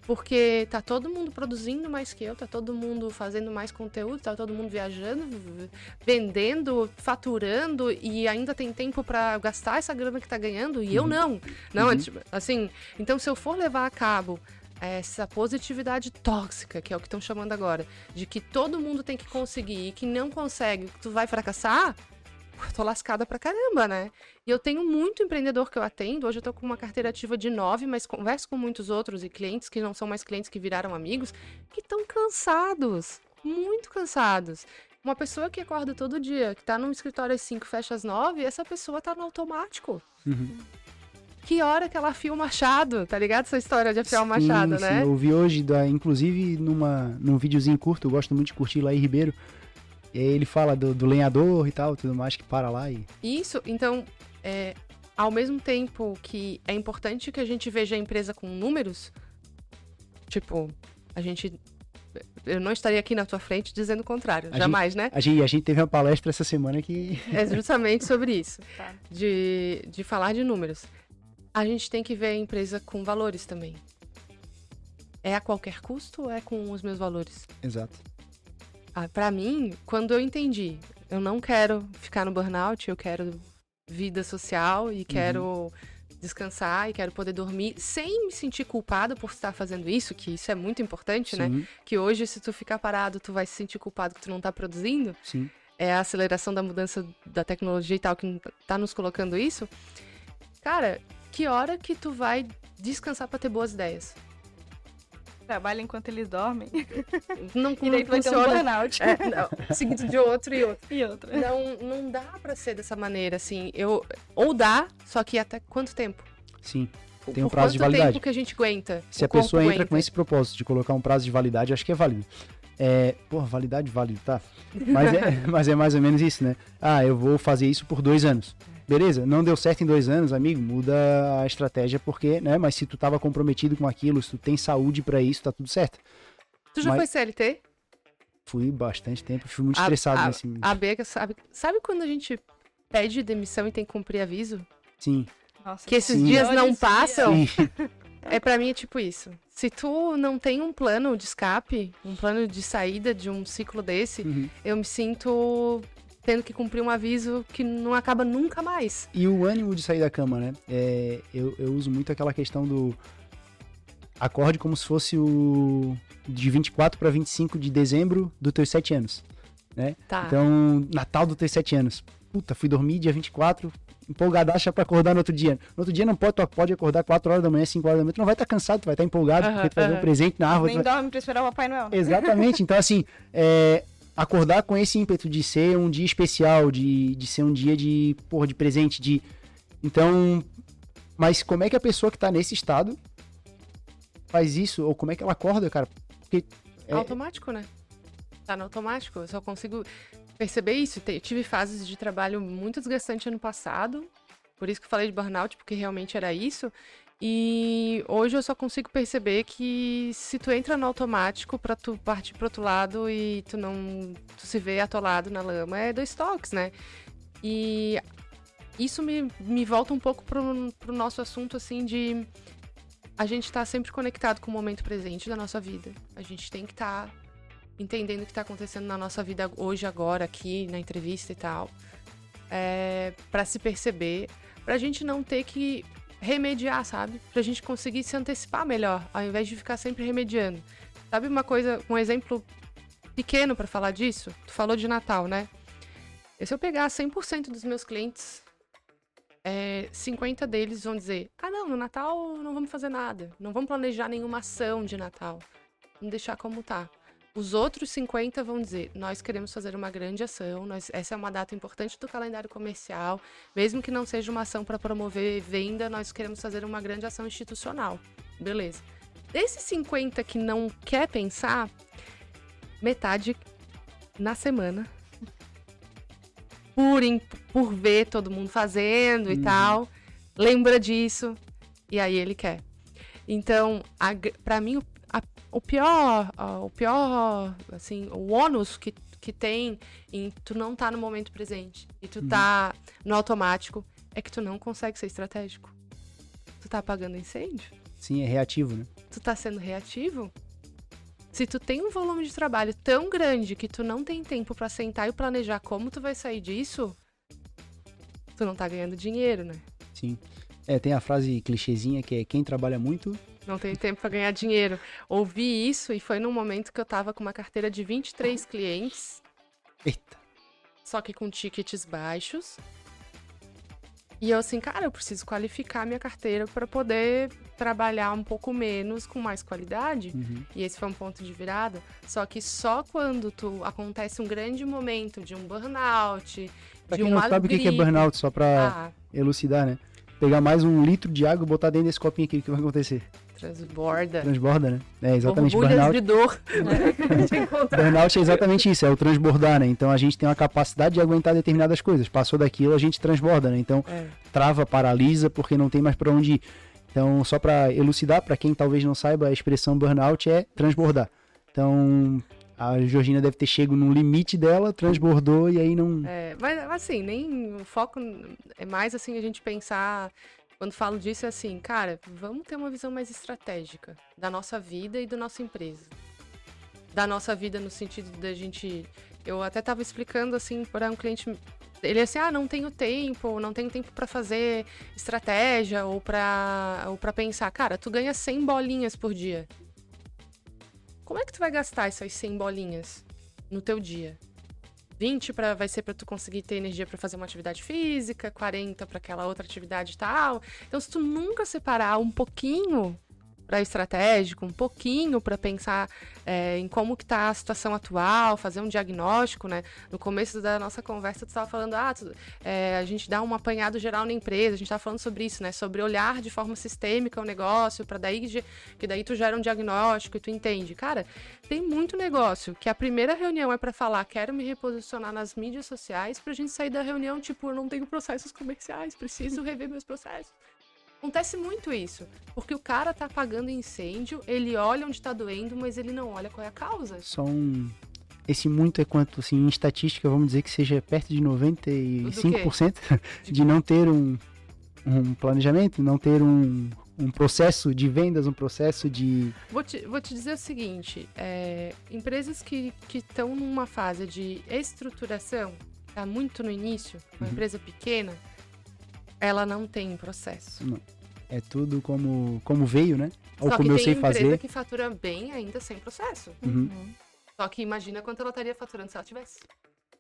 Porque tá todo mundo produzindo mais que eu, tá todo mundo fazendo mais conteúdo, tá todo mundo viajando, vendendo, faturando e ainda tem tempo para gastar essa grana que tá ganhando e uhum. eu não. Não, uhum. assim, então se eu for levar a cabo essa positividade tóxica, que é o que estão chamando agora, de que todo mundo tem que conseguir e que não consegue, que tu vai fracassar, eu tô lascada pra caramba, né? E eu tenho muito empreendedor que eu atendo. Hoje eu tô com uma carteira ativa de nove, mas converso com muitos outros e clientes que não são mais clientes, que viraram amigos, que estão cansados, muito cansados. Uma pessoa que acorda todo dia, que tá num escritório às cinco, fecha às nove, essa pessoa tá no automático. Uhum. Que hora que ela afia o machado, tá ligado? Essa história de afiar o machado, sim, né? Sim, eu vi hoje, da, inclusive, numa, num videozinho curto, eu gosto muito de curtir lá em Ribeiro. E aí ele fala do, do lenhador e tal, tudo mais, que para lá e... Isso, então, é, ao mesmo tempo que é importante que a gente veja a empresa com números, tipo, a gente... Eu não estaria aqui na tua frente dizendo o contrário, a jamais, gente, né? A gente, a gente teve uma palestra essa semana que... É justamente sobre isso, tá. de, de falar de números. A gente tem que ver a empresa com valores também. É a qualquer custo ou é com os meus valores? Exato. Ah, pra mim, quando eu entendi, eu não quero ficar no burnout, eu quero vida social e uhum. quero descansar e quero poder dormir sem me sentir culpado por estar fazendo isso, que isso é muito importante, sim, né? Que hoje, se tu ficar parado, tu vai se sentir culpado que tu não tá produzindo. Sim. É a aceleração da mudança da tecnologia e tal que tá nos colocando isso. Cara, que hora que tu vai descansar pra ter boas ideias? Trabalha enquanto eles dormem. Não, e daí tu vai ter um burnout. É, não, seguido de outro e outro. E outro. Não, não dá pra ser dessa maneira, assim. Eu, ou dá, só que até quanto tempo? Sim, tem um por prazo de validade. Quanto tempo que a gente aguenta? Se a pessoa entra aguenta. Com esse propósito de colocar um prazo de validade, acho que é válido. É, porra, validade, válido, tá. Mas é, mas é mais ou menos isso, né? Ah, eu vou fazer isso por dois anos. Beleza, não deu certo em dois anos, amigo, muda a estratégia porque, né, mas se tu tava comprometido com aquilo, se tu tem saúde pra isso, tá tudo certo. Tu já mas... foi C L T? Fui bastante tempo, fui muito a, estressado a, nesse... A Beca, sabe, sabe quando a gente pede demissão e tem que cumprir aviso? Sim. Nossa, que esses sim. dias não passam? Sim. É, pra mim é tipo isso. Se tu não tem um plano de escape, um plano de saída de um ciclo desse, uhum. eu me sinto... tendo que cumprir um aviso que não acaba nunca mais. E o ânimo de sair da cama, né? É, eu, eu uso muito aquela questão do... Acorde como se fosse o... De vinte e quatro para vinte e cinco de dezembro dos teus sete anos, né? Tá. Então, Natal dos teus sete anos. Puta, fui dormir dia vinte e quatro, empolgadacha pra acordar no outro dia. No outro dia não pode, tu pode acordar quatro horas da manhã, cinco horas da manhã. Tu não vai estar cansado, tu vai estar empolgado, uhum, porque tu vai uhum. dar um presente na árvore. Nem vai... dorme pra esperar o Papai Noel. Né? Exatamente. Então, assim... É... Acordar com esse ímpeto de ser um dia especial, de, de ser um dia de, porra, de presente, de... Então, mas como é que a pessoa que tá nesse estado faz isso? Ou como é que ela acorda, cara? Porque é... automático, né? Tá no automático. Eu só consigo perceber isso. Eu tive fases de trabalho muito desgastante ano passado, por isso que eu falei de burnout, porque realmente era isso. E hoje eu só consigo perceber que se tu entra no automático pra tu partir pro outro lado e tu não tu se vê atolado na lama, é dois toques, né? E isso me, me volta um pouco pro, pro nosso assunto, assim, de a gente tá sempre conectado com o momento presente da nossa vida. A gente tem que tá entendendo o que tá acontecendo na nossa vida hoje, agora, aqui, na entrevista e tal. É, pra se perceber, pra gente não ter que... remediar, sabe? Pra gente conseguir se antecipar melhor, ao invés de ficar sempre remediando. Sabe uma coisa, um exemplo pequeno pra falar disso? Tu falou de Natal, né? E se eu pegar cem por cento dos meus clientes, é, cinquenta por cento deles vão dizer, ah não, no Natal não vamos fazer nada, não vamos planejar nenhuma ação de Natal, vamos deixar como tá. Os outros cinquenta por cento vão dizer, nós queremos fazer uma grande ação, nós, essa é uma data importante do calendário comercial, mesmo que não seja uma ação para promover venda, nós queremos fazer uma grande ação institucional. Beleza. Desses cinquenta por cento que não quer pensar, metade na semana, por, por ver todo mundo fazendo hum. e tal, lembra disso, e aí ele quer. Então, para mim, a o pior, o pior, assim, o ônus que, que tem em tu não tá no momento presente e tu tá no automático é que tu não consegue ser estratégico. Tu tá apagando incêndio? Sim, é reativo, né? Tu tá sendo reativo? Se tu tem um volume de trabalho tão grande que tu não tem tempo pra sentar e planejar como tu vai sair disso, tu não tá ganhando dinheiro, né? Sim. É, tem a frase clichêzinha que é quem trabalha muito... não tem tempo pra ganhar dinheiro. Ouvi isso e foi num momento que eu tava com uma carteira de vinte e três clientes. Eita! Só que com tickets baixos. E eu assim, cara, eu preciso qualificar minha carteira para poder trabalhar um pouco menos, com mais qualidade. Uhum. E esse foi um ponto de virada. Só que só quando tu acontece um grande momento de um burnout, pra de uma gripe... Pra quem não sabe o que é burnout, só para ah. elucidar, né? Pegar mais um litro de água e botar dentro desse copinho aqui, o que vai acontecer? Transborda. Transborda, né? É, exatamente. Borbulhas burnout. De dor. Burnout é exatamente isso, é o transbordar, né? Então, a gente tem uma capacidade de aguentar determinadas coisas. Passou daquilo, a gente transborda, né? Então, é. trava, paralisa, porque não tem mais para onde ir. Então, só para elucidar, para quem talvez não saiba, a expressão burnout é transbordar. Então... a Georgina deve ter chego num limite dela, transbordou e aí não... É, mas assim, nem o foco é mais assim a gente pensar, quando falo disso é assim, cara, vamos ter uma visão mais estratégica da nossa vida e da nossa empresa. Da nossa vida no sentido da gente... Eu até estava explicando assim para um cliente, ele é assim, ah, não tenho tempo, não tenho tempo para fazer estratégia ou para ou para pensar, cara, tu ganha cem bolinhas por dia. Como é que tu vai gastar essas cem bolinhas no teu dia? vinte pra, vai ser para tu conseguir ter energia para fazer uma atividade física, quarenta para aquela outra atividade e tal. Então, se tu nunca separar um pouquinho para estratégico, um pouquinho para pensar é, em como que tá a situação atual, fazer um diagnóstico, né? No começo da nossa conversa, tu estava falando, ah, tu, é, a gente dá um apanhado geral na empresa, a gente estava falando sobre isso, né? Sobre olhar de forma sistêmica o negócio, para daí que daí tu gera um diagnóstico e tu entende. Cara, tem muito negócio que a primeira reunião é para falar, quero me reposicionar nas mídias sociais, pra gente sair da reunião, tipo, eu não tenho processos comerciais, preciso rever meus processos. Acontece muito isso, porque o cara tá apagando incêndio, ele olha onde tá doendo, mas ele não olha qual é a causa. Só um... Esse muito é quanto, assim, em estatística, vamos dizer que seja perto de noventa e cinco por cento de... de não ter um, um planejamento, não ter um, um processo de vendas, um processo de... Vou te, vou te dizer o seguinte, é, empresas que estão numa fase de estruturação, tá muito no início, uma uhum. empresa pequena, ela não tem processo. Não. É tudo como, como veio, né? Só Ou como eu sei fazer. Só que tem empresa que fatura bem ainda sem processo. Uhum. Uhum. Só que imagina quanto ela estaria faturando se ela tivesse.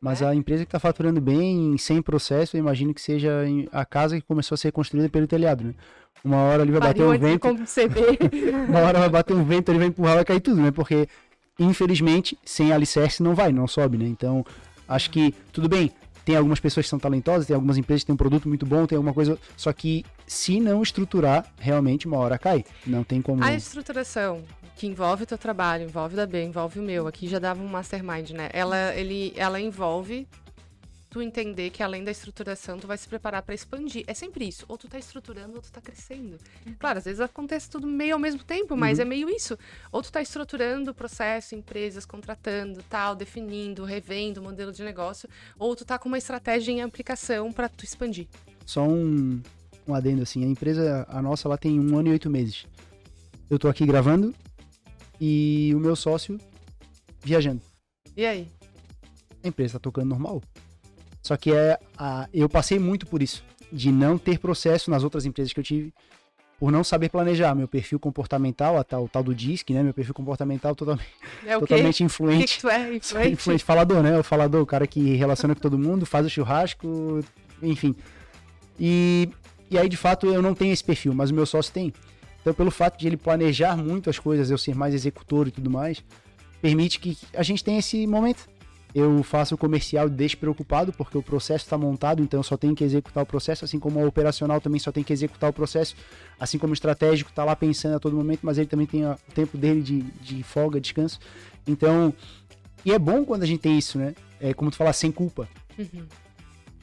Mas né? A empresa que está faturando bem, sem processo, eu imagino que seja a casa que começou a ser construída pelo telhado, né? Uma hora ele vai Pariu bater um vento... Uma hora vai bater um vento, ele vai empurrar, vai cair tudo, né? Porque, infelizmente, sem alicerce não vai, não sobe, né? Então, acho que, tudo bem... Tem algumas pessoas que são talentosas, tem algumas empresas que têm um produto muito bom, tem alguma coisa... Só que se não estruturar, realmente uma hora cai. Não tem como... A estruturação que envolve o teu trabalho, envolve o da B, envolve o meu. Aqui já dava um mastermind, né? Ela, ele, ela envolve tu entender que além da estruturação, tu vai se preparar para expandir. É sempre isso. Ou tu tá estruturando, ou tu tá crescendo. Claro, às vezes acontece tudo meio ao mesmo tempo, mas uhum. é meio isso. Ou tu tá estruturando o processo, empresas, contratando, tal, definindo, revendo o modelo de negócio, ou tu tá com uma estratégia em aplicação para tu expandir. Só um, um adendo, assim. A empresa, a nossa, ela tem um ano e oito meses. Eu tô aqui gravando e o meu sócio viajando. E aí? A empresa tá tocando normal. Só que é a, eu passei muito por isso, de não ter processo nas outras empresas que eu tive, por não saber planejar. Meu perfil comportamental, a tal, o tal do D I S C, né? Meu perfil comportamental totalmente, é totalmente influente. O que, que tu é? Influente? Influente, falador, né? O falador, o cara que relaciona com todo mundo, faz o churrasco, enfim. E, e aí, de fato, eu não tenho esse perfil, mas o meu sócio tem. Então, pelo fato de ele planejar muito as coisas, eu ser mais executor e tudo mais, permite que a gente tenha esse momento. Eu faço o comercial despreocupado, porque o processo está montado, então eu só tenho que executar o processo, assim como o operacional também só tem que executar o processo, assim como o estratégico está lá pensando a todo momento, mas ele também tem o tempo dele de, de folga, descanso. Então, e é bom quando a gente tem isso, né? É como tu falar, sem culpa. Uhum.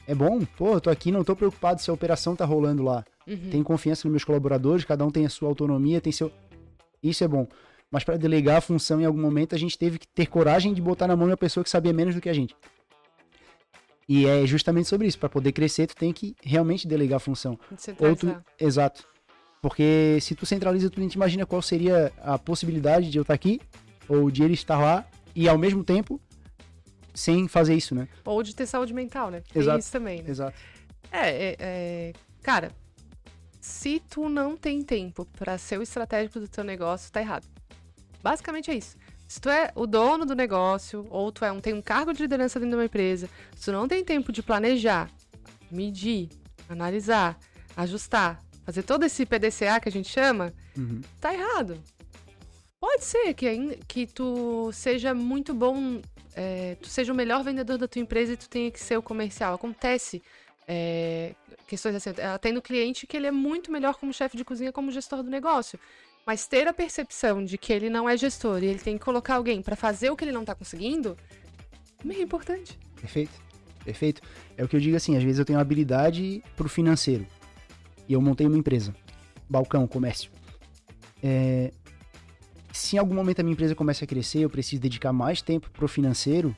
É bom, pô, eu tô aqui, não tô preocupado se a operação tá rolando lá. Uhum. Tenho confiança nos meus colaboradores, cada um tem a sua autonomia, tem seu... Isso é bom. mas para delegar a função em algum momento a gente teve que ter coragem de botar na mão de uma pessoa que sabia menos do que a gente. E é justamente sobre isso, para poder crescer tu tem que realmente delegar a função. Ou tu... Exato. Porque se tu centraliza tudo, a gente imagina qual seria a possibilidade de eu estar aqui ou de ele estar lá e ao mesmo tempo sem fazer isso, né? Ou de ter saúde mental, né? Exato. Tem isso também, né? Exato. É, é, é... Cara, se tu não tem tempo para ser o estratégico do teu negócio, tá errado. Basicamente é isso. Se tu é o dono do negócio, ou tu é um, tem um cargo de liderança dentro de uma empresa, se tu não tem tempo de planejar, medir, analisar, ajustar, fazer todo esse P D C A que a gente chama, uhum. tá errado. Pode ser que, que tu seja muito bom, é, tu seja o melhor vendedor da tua empresa e tu tenha que ser o comercial. Acontece... É, questões assim, ela tem no cliente que ele é muito melhor como chefe de cozinha, como gestor do negócio, mas ter a percepção de que ele não é gestor e ele tem que colocar alguém para fazer o que ele não tá conseguindo, meio importante. Perfeito, perfeito. É o que eu digo assim, às vezes eu tenho habilidade pro financeiro e eu montei uma empresa, balcão, comércio. É, se em algum momento a minha empresa começa a crescer, eu preciso dedicar mais tempo pro financeiro,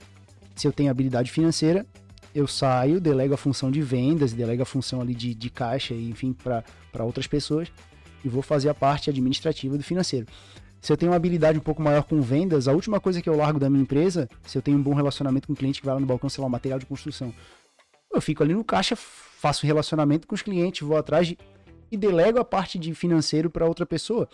se eu tenho habilidade financeira, eu saio, delego a função de vendas, delego a função ali de, de caixa, enfim, para outras pessoas e vou fazer a parte administrativa do financeiro. Se eu tenho uma habilidade um pouco maior com vendas, a última coisa que eu largo da minha empresa, se eu tenho um bom relacionamento com o cliente que vai lá no balcão, sei lá, um material de construção, eu fico ali no caixa, faço relacionamento com os clientes, vou atrás de, e delego a parte de financeiro para outra pessoa.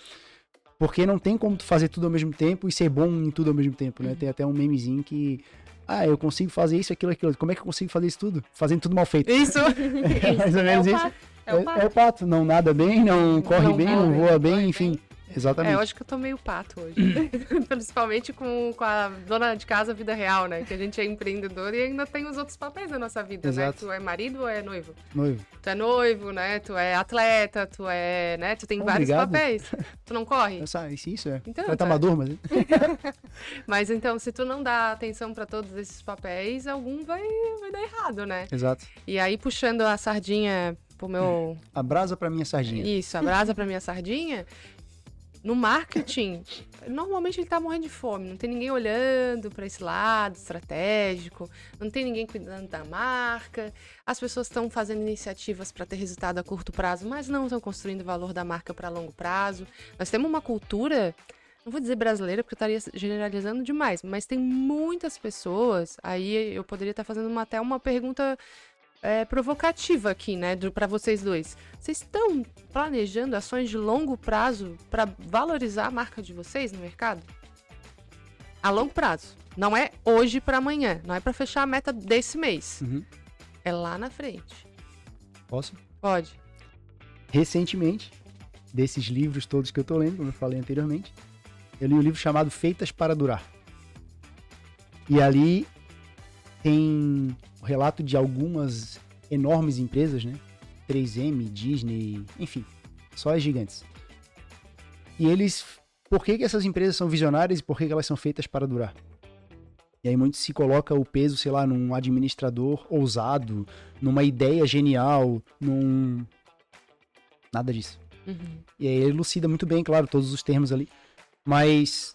Porque não tem como tu fazer tudo ao mesmo tempo e ser bom em tudo ao mesmo tempo, né? Tem até um memezinho que... Ah, eu consigo fazer isso, aquilo, aquilo. Como é que eu consigo fazer isso tudo? Fazendo tudo mal feito. Isso! É mais ou menos isso. É o pato. É o pato. É, é o pato. Não nada bem, não corre não bem, não voa bem, bem, enfim. Exatamente. É, eu acho que eu tô meio pato hoje. Principalmente com, com a dona de casa, vida real, né? Que a gente é empreendedor e ainda tem os outros papéis na nossa vida, exato, né? Tu é marido ou é noivo? Noivo. Tu é noivo, né? Tu é atleta, tu é... né? Tu tem Obrigado. vários papéis. Tu não corre? Essa, isso é. Então, tá amador, mas... Mas então, se tu não dá atenção pra todos esses papéis, algum vai, vai dar errado, né? Exato. E aí, puxando a sardinha pro meu... A brasa pra minha sardinha. Isso, a brasa pra minha sardinha... No marketing, normalmente ele tá morrendo de fome, não tem ninguém olhando para esse lado estratégico, não tem ninguém cuidando da marca, as pessoas estão fazendo iniciativas para ter resultado a curto prazo, mas não estão construindo o valor da marca para longo prazo. Nós temos uma cultura, não vou dizer brasileira, porque eu estaria generalizando demais, mas tem muitas pessoas, aí eu poderia estar fazendo uma, até uma pergunta... É, provocativa aqui, né, para vocês dois. Vocês estão planejando ações de longo prazo para valorizar a marca de vocês no mercado? A longo prazo. Não é hoje para amanhã. Não é para fechar a meta desse mês. Uhum. É lá na frente. Posso? Pode. Recentemente, desses livros todos que eu tô lendo, como eu falei anteriormente, eu li um livro chamado Feitas para Durar. E ali tem... relato de algumas enormes empresas, né? três M, Disney, enfim, só as gigantes. E eles... Por que que essas empresas são visionárias e por que que elas são feitas para durar? E aí muito se coloca o peso, sei lá, num administrador ousado, numa ideia genial, num... Nada disso. Uhum. E aí ele elucida muito bem, claro, todos os termos ali. Mas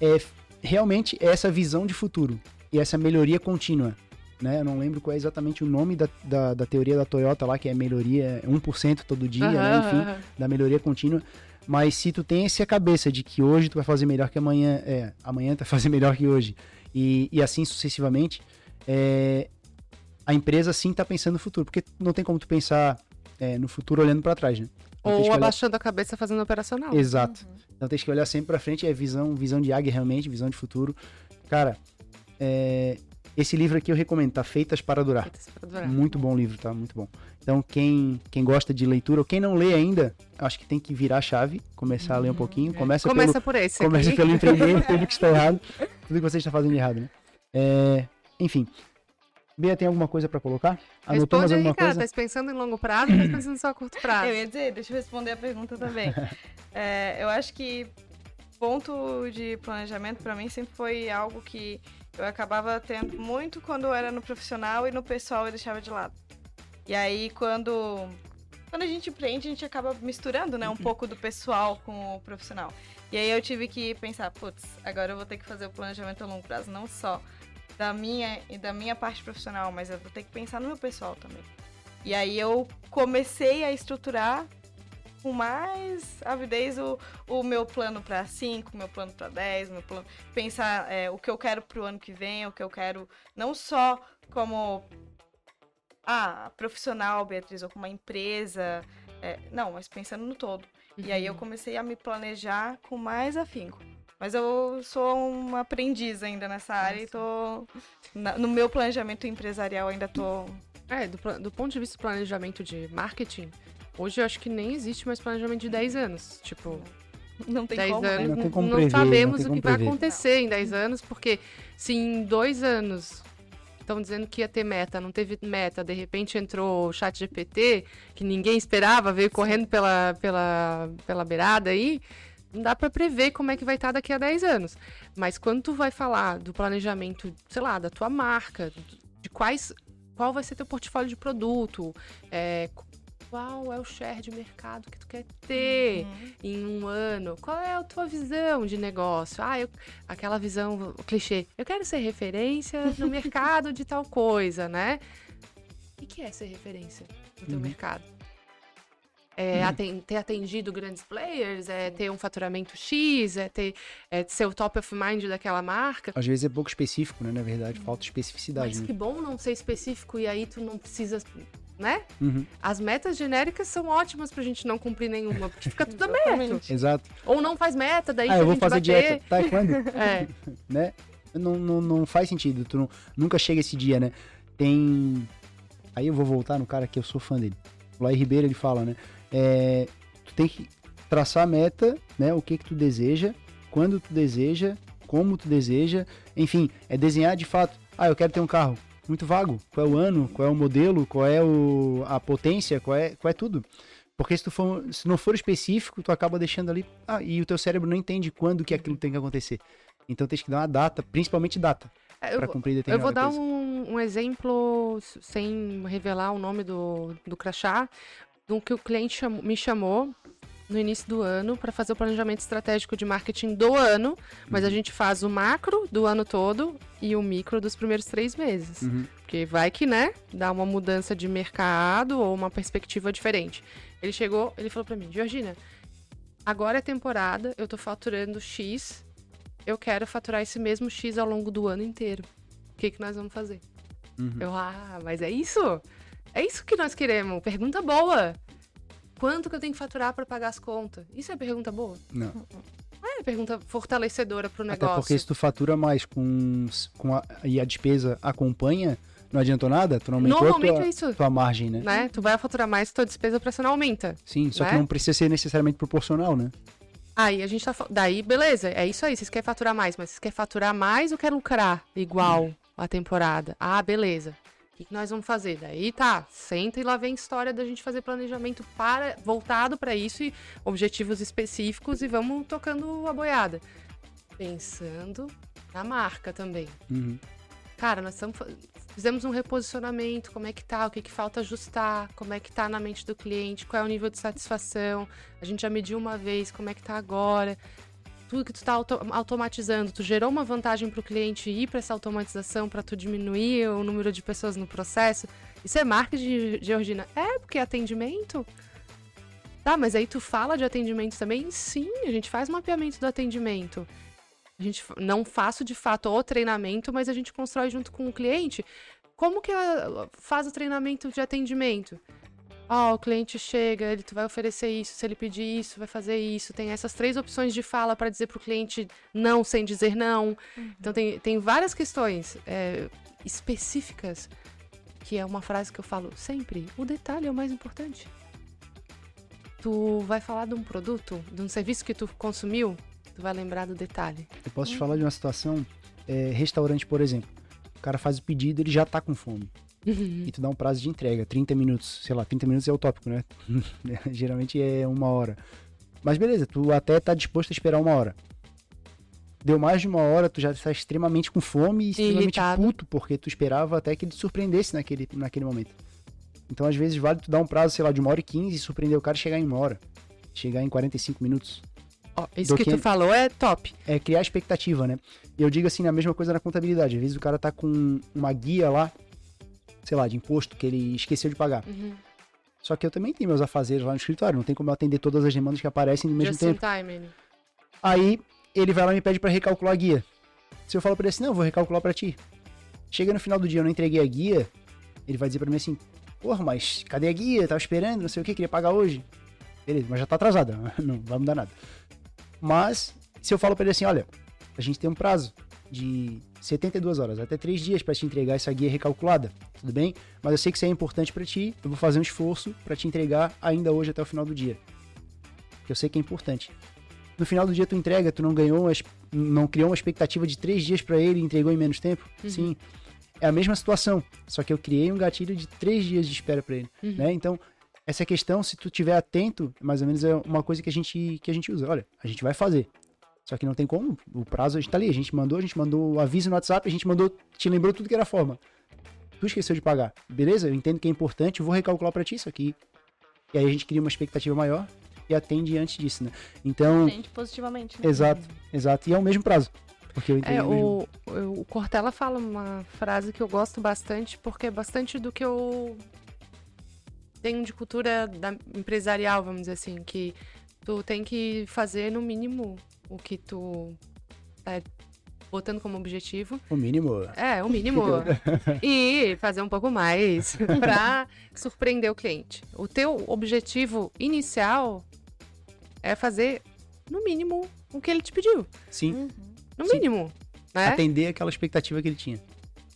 é realmente é essa visão de futuro e essa melhoria contínua. Né? Eu não lembro qual é exatamente o nome da, da, da teoria da Toyota lá, que é melhoria um por cento todo dia, uhum, né? Enfim, uhum. da melhoria contínua. Mas se tu tem essa cabeça de que hoje tu vai fazer melhor que amanhã, é, amanhã tu vai fazer melhor que hoje, e, e assim sucessivamente, é, a empresa sim tá pensando no futuro, porque não tem como tu pensar é, no futuro olhando para trás, né? Então, ou abaixando olhar... a cabeça fazendo operacional. Exato. Uhum. Então tem que olhar sempre para frente, é visão, visão de águia realmente, visão de futuro. Cara, é... Esse livro aqui eu recomendo, tá? Feitas para Durar. Feitas para Durar. Muito bom livro, tá? Muito bom. Então, quem, quem gosta de leitura ou quem não lê ainda, acho que tem que virar a chave, começar uhum. a ler um pouquinho. Começa, é. começa pelo, por esse Começa aqui. pelo empreender, tudo que está errado, tudo que você está fazendo de errado, né? É, enfim. Bea, tem alguma coisa para colocar? Anotou mais alguma coisa? Responde aí, cara. Tá pensando em longo prazo ou tá pensando só a curto prazo? Eu ia dizer, deixa eu responder a pergunta também. É, eu acho que ponto de planejamento para mim sempre foi algo que... Eu acabava tendo muito quando eu era no profissional e no pessoal eu deixava de lado. E aí, quando quando a gente empreende, a gente acaba misturando, né, um pouco do pessoal com o profissional. E aí eu tive que pensar, putz, agora eu vou ter que fazer o planejamento a longo prazo, não só da minha, da minha parte profissional, mas eu vou ter que pensar no meu pessoal também. E aí eu comecei a estruturar com mais avidez o, o meu plano para cinco, meu plano para dez, meu plano, pensar é, o que eu quero pro ano que vem, o que eu quero não só como ah, profissional, Beatriz, ou como uma empresa, é, não, mas pensando no todo. Uhum. E aí eu comecei a me planejar com mais afinco. Mas eu sou uma aprendiz ainda nessa área. Nossa. E tô na, no meu planejamento empresarial ainda tô... É, do, do ponto de vista do planejamento de marketing, hoje eu acho que nem existe mais planejamento de dez anos. Tipo, não tem como, anos, né? Não, tem como não prever, sabemos não o que prever. Vai acontecer não. Em dez anos, porque se em dois anos estão dizendo que ia ter meta, não teve meta, de repente entrou o ChatGPT, que ninguém esperava, veio correndo pela, pela, pela beirada aí, não dá para prever como é que vai estar daqui a dez anos. Mas quando tu vai falar do planejamento, sei lá, da tua marca, de quais... Qual vai ser teu portfólio de produto? É, qual é o share de mercado que tu quer ter uhum. em um ano? Qual é a tua visão de negócio? Ah, eu, aquela visão clichê. Eu quero ser referência no mercado de tal coisa, né? O que é ser referência no teu uhum. mercado? É uhum. aten- ter atendido grandes players? É ter um faturamento X? É, ter, é ser o top of mind daquela marca? Às vezes é pouco específico, né? Na verdade, falta especificidade. Mas né? Que bom não ser específico e aí tu não precisa... Né? Uhum. As metas genéricas são ótimas pra gente não cumprir nenhuma, porque fica tudo aberto. Exato. Ou não faz meta, daí ah, eu vou fazer bater. Dieta. Tá, quando? É. Né? Não, não, não faz sentido. Tu não, nunca chega esse dia, né? Tem... Aí eu vou voltar no cara que eu sou fã dele. O Laí Ribeiro, ele fala, né? É, tu tem que traçar a meta, né? O que que tu deseja, quando tu deseja, como tu deseja. Enfim, é desenhar de fato. Ah, eu quero ter um carro. Muito vago, qual é o ano, qual é o modelo, qual é o, a potência, qual é, qual é tudo. Porque se, tu for, se não for específico, tu acaba deixando ali, ah, e o teu cérebro não entende quando que aquilo tem que acontecer. Então tem que dar uma data, principalmente data, é, para cumprir determinada coisa. Eu vou dar um, um exemplo, sem revelar o nome do, do crachá, do que o cliente cham, me chamou no início do ano para fazer o planejamento estratégico de marketing do ano, mas uhum. a gente faz o macro do ano todo e o micro dos primeiros três meses. Uhum. Porque vai que, né, dá uma mudança de mercado ou uma perspectiva diferente. Ele chegou, ele falou para mim, Georgina, agora é temporada, eu tô faturando X, eu quero faturar esse mesmo X ao longo do ano inteiro. O que que nós vamos fazer? Uhum. Eu, ah, mas é isso? É isso que nós queremos, pergunta boa. Quanto que eu tenho que faturar para pagar as contas? Isso é pergunta boa? Não. Não é pergunta fortalecedora para o negócio. Até porque se tu fatura mais com, com a, e a despesa acompanha, não adiantou nada? Tu não aumentou Normalmente a tua, é isso. tua margem, né? né? Tu vai faturar mais se tua despesa operacional aumenta. Sim, só né? que não precisa ser necessariamente proporcional, né? Aí a gente tá... Daí, beleza, é isso aí. Vocês querem faturar mais, mas vocês querem faturar mais ou quer lucrar igual hum. a temporada? Ah, beleza. O que nós vamos fazer? Daí tá, senta e lá vem a história da gente fazer planejamento para, voltado para isso e objetivos específicos e vamos tocando a boiada. Pensando na marca também. Uhum. Cara, nós estamos, fizemos um reposicionamento, como é que tá, o que que falta ajustar, como é que tá na mente do cliente, qual é o nível de satisfação, a gente já mediu uma vez, como é que tá agora... Tudo que tu tá auto- automatizando, tu gerou uma vantagem pro cliente ir para essa automatização, para tu diminuir o número de pessoas no processo. Isso é marketing, Georgina? É, porque é atendimento. Tá, mas aí tu fala de atendimento também? Sim, a gente faz mapeamento do atendimento. A gente não faz de fato o treinamento, mas a gente constrói junto com o cliente. Como que faz o treinamento de atendimento? Ó, oh, o cliente chega, ele, tu vai oferecer isso, se ele pedir isso, vai fazer isso. Tem essas três opções de fala para dizer pro cliente não, sem dizer não. Uhum. Então, tem, tem várias questões é, específicas, que é uma frase que eu falo sempre. O detalhe é o mais importante. Tu vai falar de um produto, de um serviço que tu consumiu, tu vai lembrar do detalhe. Eu posso uhum. te falar de uma situação, é, restaurante, por exemplo. O cara faz o pedido, ele já tá com fome. Uhum. E tu dá um prazo de entrega, trinta minutos, sei lá, trinta minutos é utópico, né? Geralmente é uma hora. Mas beleza, tu até tá disposto a esperar uma hora. Deu mais de uma hora, tu já tá extremamente com fome e extremamente irritado. Puto, porque tu esperava até que ele te surpreendesse naquele, naquele momento. Então, às vezes, vale tu dar um prazo, sei lá, de uma hora e quinze e surpreender o cara e chegar em uma hora. Chegar em quarenta e cinco minutos. Oh, isso que, que tu falou é top. É criar expectativa, né? E eu digo assim, a mesma coisa na contabilidade. Às vezes o cara tá com uma guia lá, sei lá, de imposto que ele esqueceu de pagar. Uhum. Só que eu também tenho meus afazeres lá no escritório. Não tem como eu atender todas as demandas que aparecem no mesmo Just tempo. Time. Aí ele vai lá e me pede pra recalcular a guia. Se eu falo pra ele assim, não, eu vou recalcular pra ti. Chega no final do dia, eu não entreguei a guia, ele vai dizer pra mim assim, porra, mas cadê a guia? Tava esperando, não sei o que, queria pagar hoje. Beleza, mas já tá atrasada, não vai mudar nada. Mas, se eu falo pra ele assim, olha, a gente tem um prazo de setenta e duas horas, até três dias pra te entregar essa guia recalculada, tudo bem? Mas eu sei que isso é importante pra ti, eu vou fazer um esforço pra te entregar ainda hoje até o final do dia. Que eu sei que é importante. No final do dia tu entrega, tu não ganhou, não criou uma expectativa de três dias pra ele e entregou em menos tempo? Uhum. Sim. É a mesma situação, só que eu criei um gatilho de três dias de espera pra ele, uhum. né? Então... essa questão, se tu tiver atento, mais ou menos é uma coisa que a gente, que a gente usa. Olha, a gente vai fazer. Só que não tem como. O prazo a gente tá ali. A gente mandou, a gente mandou o aviso no WhatsApp, a gente mandou, te lembrou tudo que era forma. Tu esqueceu de pagar. Beleza? Eu entendo que é importante, eu vou recalcular pra ti isso aqui. E aí a gente cria uma expectativa maior e atende antes disso, né? Então... atende positivamente. Né? Exato, exato. E é o mesmo prazo. Porque eu entendo é, o, mesmo. O, o Cortella fala uma frase que eu gosto bastante, porque é bastante do que eu... tem de cultura da empresarial, vamos dizer assim, que tu tem que fazer no mínimo o que tu tá botando como objetivo. O mínimo. É, o mínimo. E fazer um pouco mais pra surpreender o cliente. O teu objetivo inicial é fazer no mínimo o que ele te pediu. Sim. Uhum. No Sim. mínimo, né? Atender aquela expectativa que ele tinha.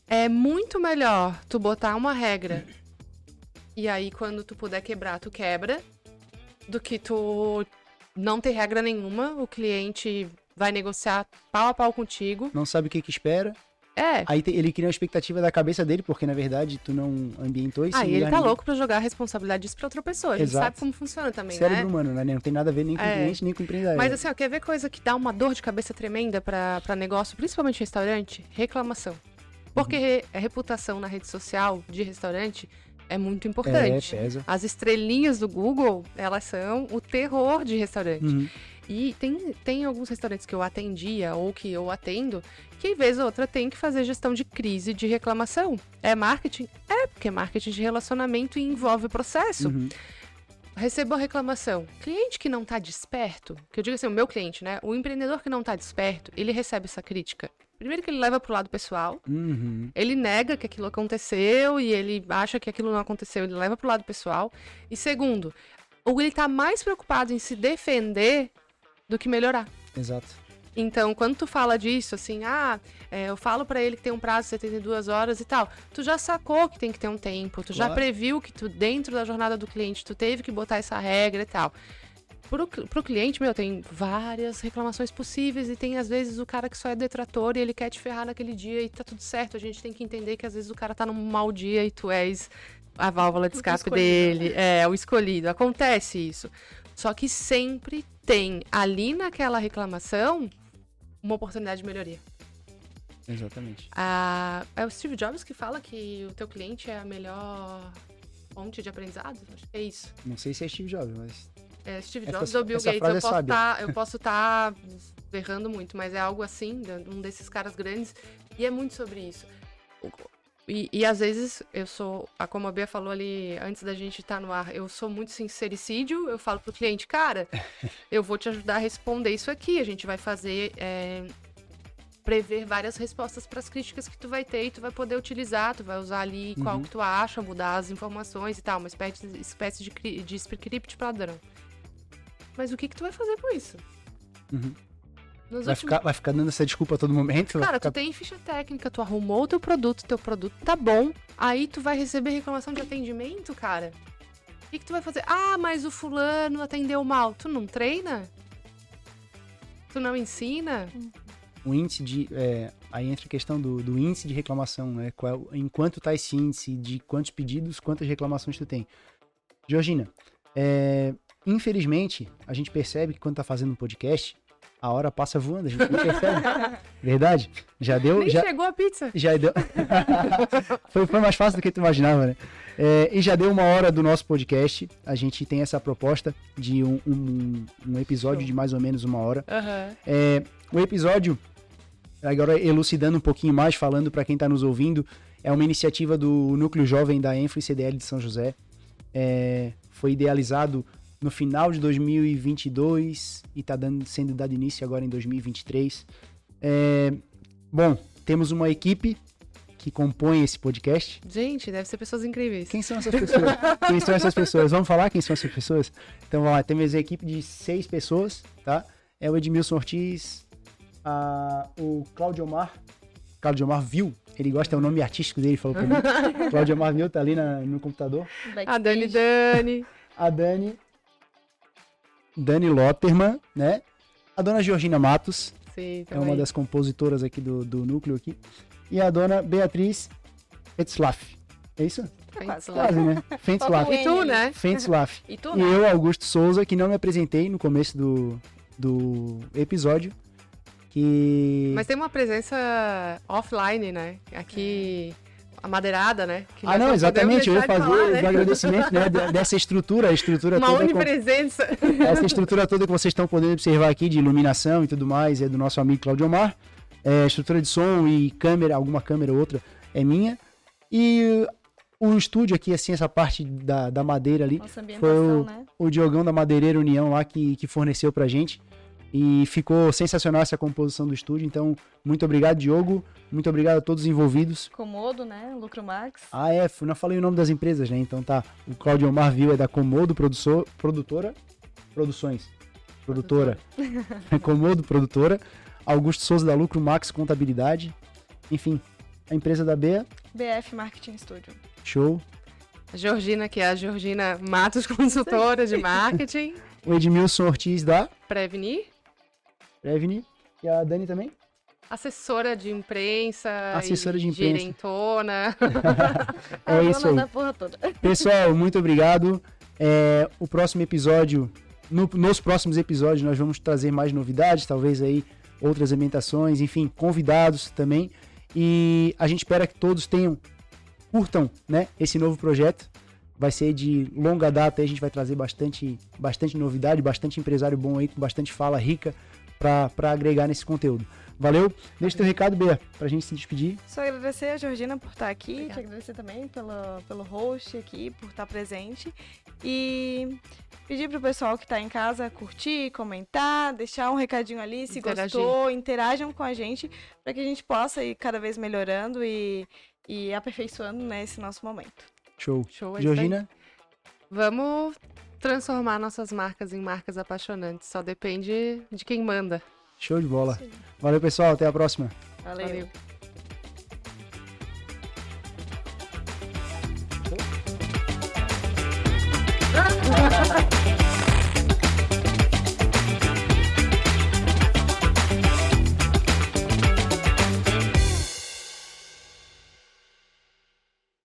É muito melhor tu botar uma regra... e aí, quando tu puder quebrar, tu quebra. Do que tu não ter regra nenhuma. O cliente vai negociar pau a pau contigo. Não sabe o que que espera. É. Aí ele cria uma expectativa da cabeça dele, porque, na verdade, tu não ambientou isso. Aí ele tá ninguém. louco pra jogar a responsabilidade disso pra outra pessoa. A gente Exato. sabe como funciona também, Cérebro né? Cérebro humano, né? Não tem nada a ver nem com o é. cliente, nem com o empresário. Mas assim, ó, quer ver coisa que dá uma dor de cabeça tremenda pra, pra negócio, principalmente restaurante? Reclamação. Porque uhum. re, a reputação na rede social de restaurante... é muito importante. É, pesa. As estrelinhas do Google, elas são o terror de restaurante. Uhum. E tem, tem alguns restaurantes que eu atendia ou que eu atendo, que vez ou outra tem que fazer gestão de crise, de reclamação. É marketing? É, porque é marketing de relacionamento e envolve processo. Uhum. Recebo a reclamação. Cliente que não está desperto, que eu digo assim, o meu cliente, né? O empreendedor que não está desperto, ele recebe essa crítica. Primeiro que ele leva pro lado pessoal, uhum. ele nega que aquilo aconteceu e ele acha que aquilo não aconteceu, ele leva pro lado pessoal. E segundo, ele tá mais preocupado em se defender do que melhorar. Exato. Então, quando tu fala disso, assim, ah, é, eu falo pra ele que tem um prazo de setenta e duas horas e tal, tu já sacou que tem que ter um tempo, tu claro. já previu que tu, dentro da jornada do cliente, tu teve que botar essa regra e tal. Pro, pro cliente, meu, tem várias reclamações possíveis e tem, às vezes, o cara que só é detrator e ele quer te ferrar naquele dia e tá tudo certo. A gente tem que entender que, às vezes, o cara tá num mau dia e tu és a válvula de escape dele. Né? É, o escolhido. Acontece isso. Só que sempre tem, ali naquela reclamação, uma oportunidade de melhoria. Exatamente. Ah, é o Steve Jobs que fala que o teu cliente é a melhor fonte de aprendizado? Acho que é isso. Não sei se é Steve Jobs, mas... é, Steve Jobs essa, ou Bill Gates, eu posso tá, eu posso estar tá errando muito, mas é algo assim, um desses caras grandes, e é muito sobre isso. E, e às vezes, eu sou, como a Bia falou ali, antes da gente estar tá no ar, eu sou muito sincericídio, eu falo pro cliente, cara, eu vou te ajudar a responder isso aqui, a gente vai fazer, é, prever várias respostas para as críticas que tu vai ter e tu vai poder utilizar, tu vai usar ali qual uhum. que tu acha, mudar as informações e tal, uma espécie, espécie de, de script padrão. Mas o que que tu vai fazer com isso? Uhum. Vai, últimos... ficar, vai ficar dando essa desculpa a todo momento? Cara, ficar... tu tem ficha técnica, tu arrumou o teu produto, teu produto tá bom, aí tu vai receber reclamação de atendimento, cara. O que que tu vai fazer? Ah, mas o fulano atendeu mal. Tu não treina? Tu não ensina? O índice de... é, aí entra a questão do, do índice de reclamação, né? Qual, em quanto tá esse índice, de quantos pedidos, quantas reclamações tu tem. Georgina, é... infelizmente, a gente percebe que quando tá fazendo um podcast, a hora passa voando, a gente não percebe. Verdade? Já deu... Nem já chegou a pizza. Já deu... foi, foi mais fácil do que tu imaginava, né? É, e já deu uma hora do nosso podcast. A gente tem essa proposta de um, um, um episódio de mais ou menos uma hora. Uhum. É, o episódio, agora elucidando um pouquinho mais, falando para quem está nos ouvindo, é uma iniciativa do Núcleo Jovem da AEMFLO C D L de São José. É, foi idealizado no final de dois mil e vinte e dois e está sendo dado início agora em dois mil e vinte e três. É, bom, temos uma equipe que compõe esse podcast. Gente, deve ser pessoas incríveis. Quem são essas pessoas? Quem são essas pessoas? Vamos falar quem são essas pessoas? Então, vamos lá. Temos a equipe de seis pessoas, tá? É o Edmilson Ortiz, a, o Claudiomar, Claudiomar Vill. Ele gosta, é o nome artístico dele, falou comigo. Claudiomar Vill tá ali na, no computador. A Dani, Dani. A Dani. Dani Lottermann, né? A dona Georgina Matos. Sim, é uma das compositoras aqui do, do núcleo aqui. E a dona Beatriz Fentzlaff. É isso? Quase, né? Fentzlaff. E tu, né? Fentzlaff. E tu, né? E eu, Augusto Souza, que não me apresentei no começo do, do episódio. Que... Mas tem uma presença offline, né? Aqui... É. A madeirada, né? Que ah, não, exatamente. Eu vou fazer falar, né? o agradecimento, né? Dessa estrutura, a estrutura uma toda... Uma unipresença. Com... Essa estrutura toda que vocês estão podendo observar aqui, de iluminação e tudo mais, é do nosso amigo Claudiomar. É, estrutura de som e câmera, alguma câmera ou outra, é minha. E o estúdio aqui, assim, essa parte da, da madeira ali... Nossa ambientação, foi o, né? o Diogão da Madeireira União lá que, que forneceu pra gente. E ficou sensacional essa composição do estúdio. Então, muito obrigado, Diogo. Muito obrigado a todos os envolvidos. Comodo, né? Lucro Max. Ah, é. Não falei o nome das empresas, né? Então, tá. O Claudiomar Vill é da Comodo Produtora. Produtora? Produções. Produtora. Comodo Produtora. Augusto Souza, da Lucro Max Contabilidade. Enfim, a empresa da Bea. B F Marketing Studio. Show. A Georgina, que é a Georgina Matos, consultora de marketing. O Edmilson Ortiz, da... Prevenir. Prevenir. E a Dani também? Assessora de imprensa. Assessora de imprensa. Gerentona. É isso aí. Pessoal, muito obrigado. É, o próximo episódio, no, nos próximos episódios, nós vamos trazer mais novidades, talvez aí outras ambientações, enfim, convidados também. E a gente espera que todos tenham, curtam, né, esse novo projeto. Vai ser de longa data, a gente vai trazer bastante, bastante novidade, bastante empresário bom aí, com bastante fala rica para agregar nesse conteúdo. Valeu? Deixa teu recado, Bea, pra gente se despedir. Só agradecer a Georgina por estar aqui, Obrigada. Te agradecer também pelo, pelo host aqui, por estar presente. E pedir pro pessoal que tá em casa curtir, comentar, deixar um recadinho ali, se Interagir. gostou, interajam com a gente, para que a gente possa ir cada vez melhorando e, e aperfeiçoando, né, esse nosso momento. Show. Show, Georgina? Vamos transformar nossas marcas em marcas apaixonantes. Só depende de quem manda. Show de bola. Valeu, pessoal. Até a próxima. Valeu. Valeu.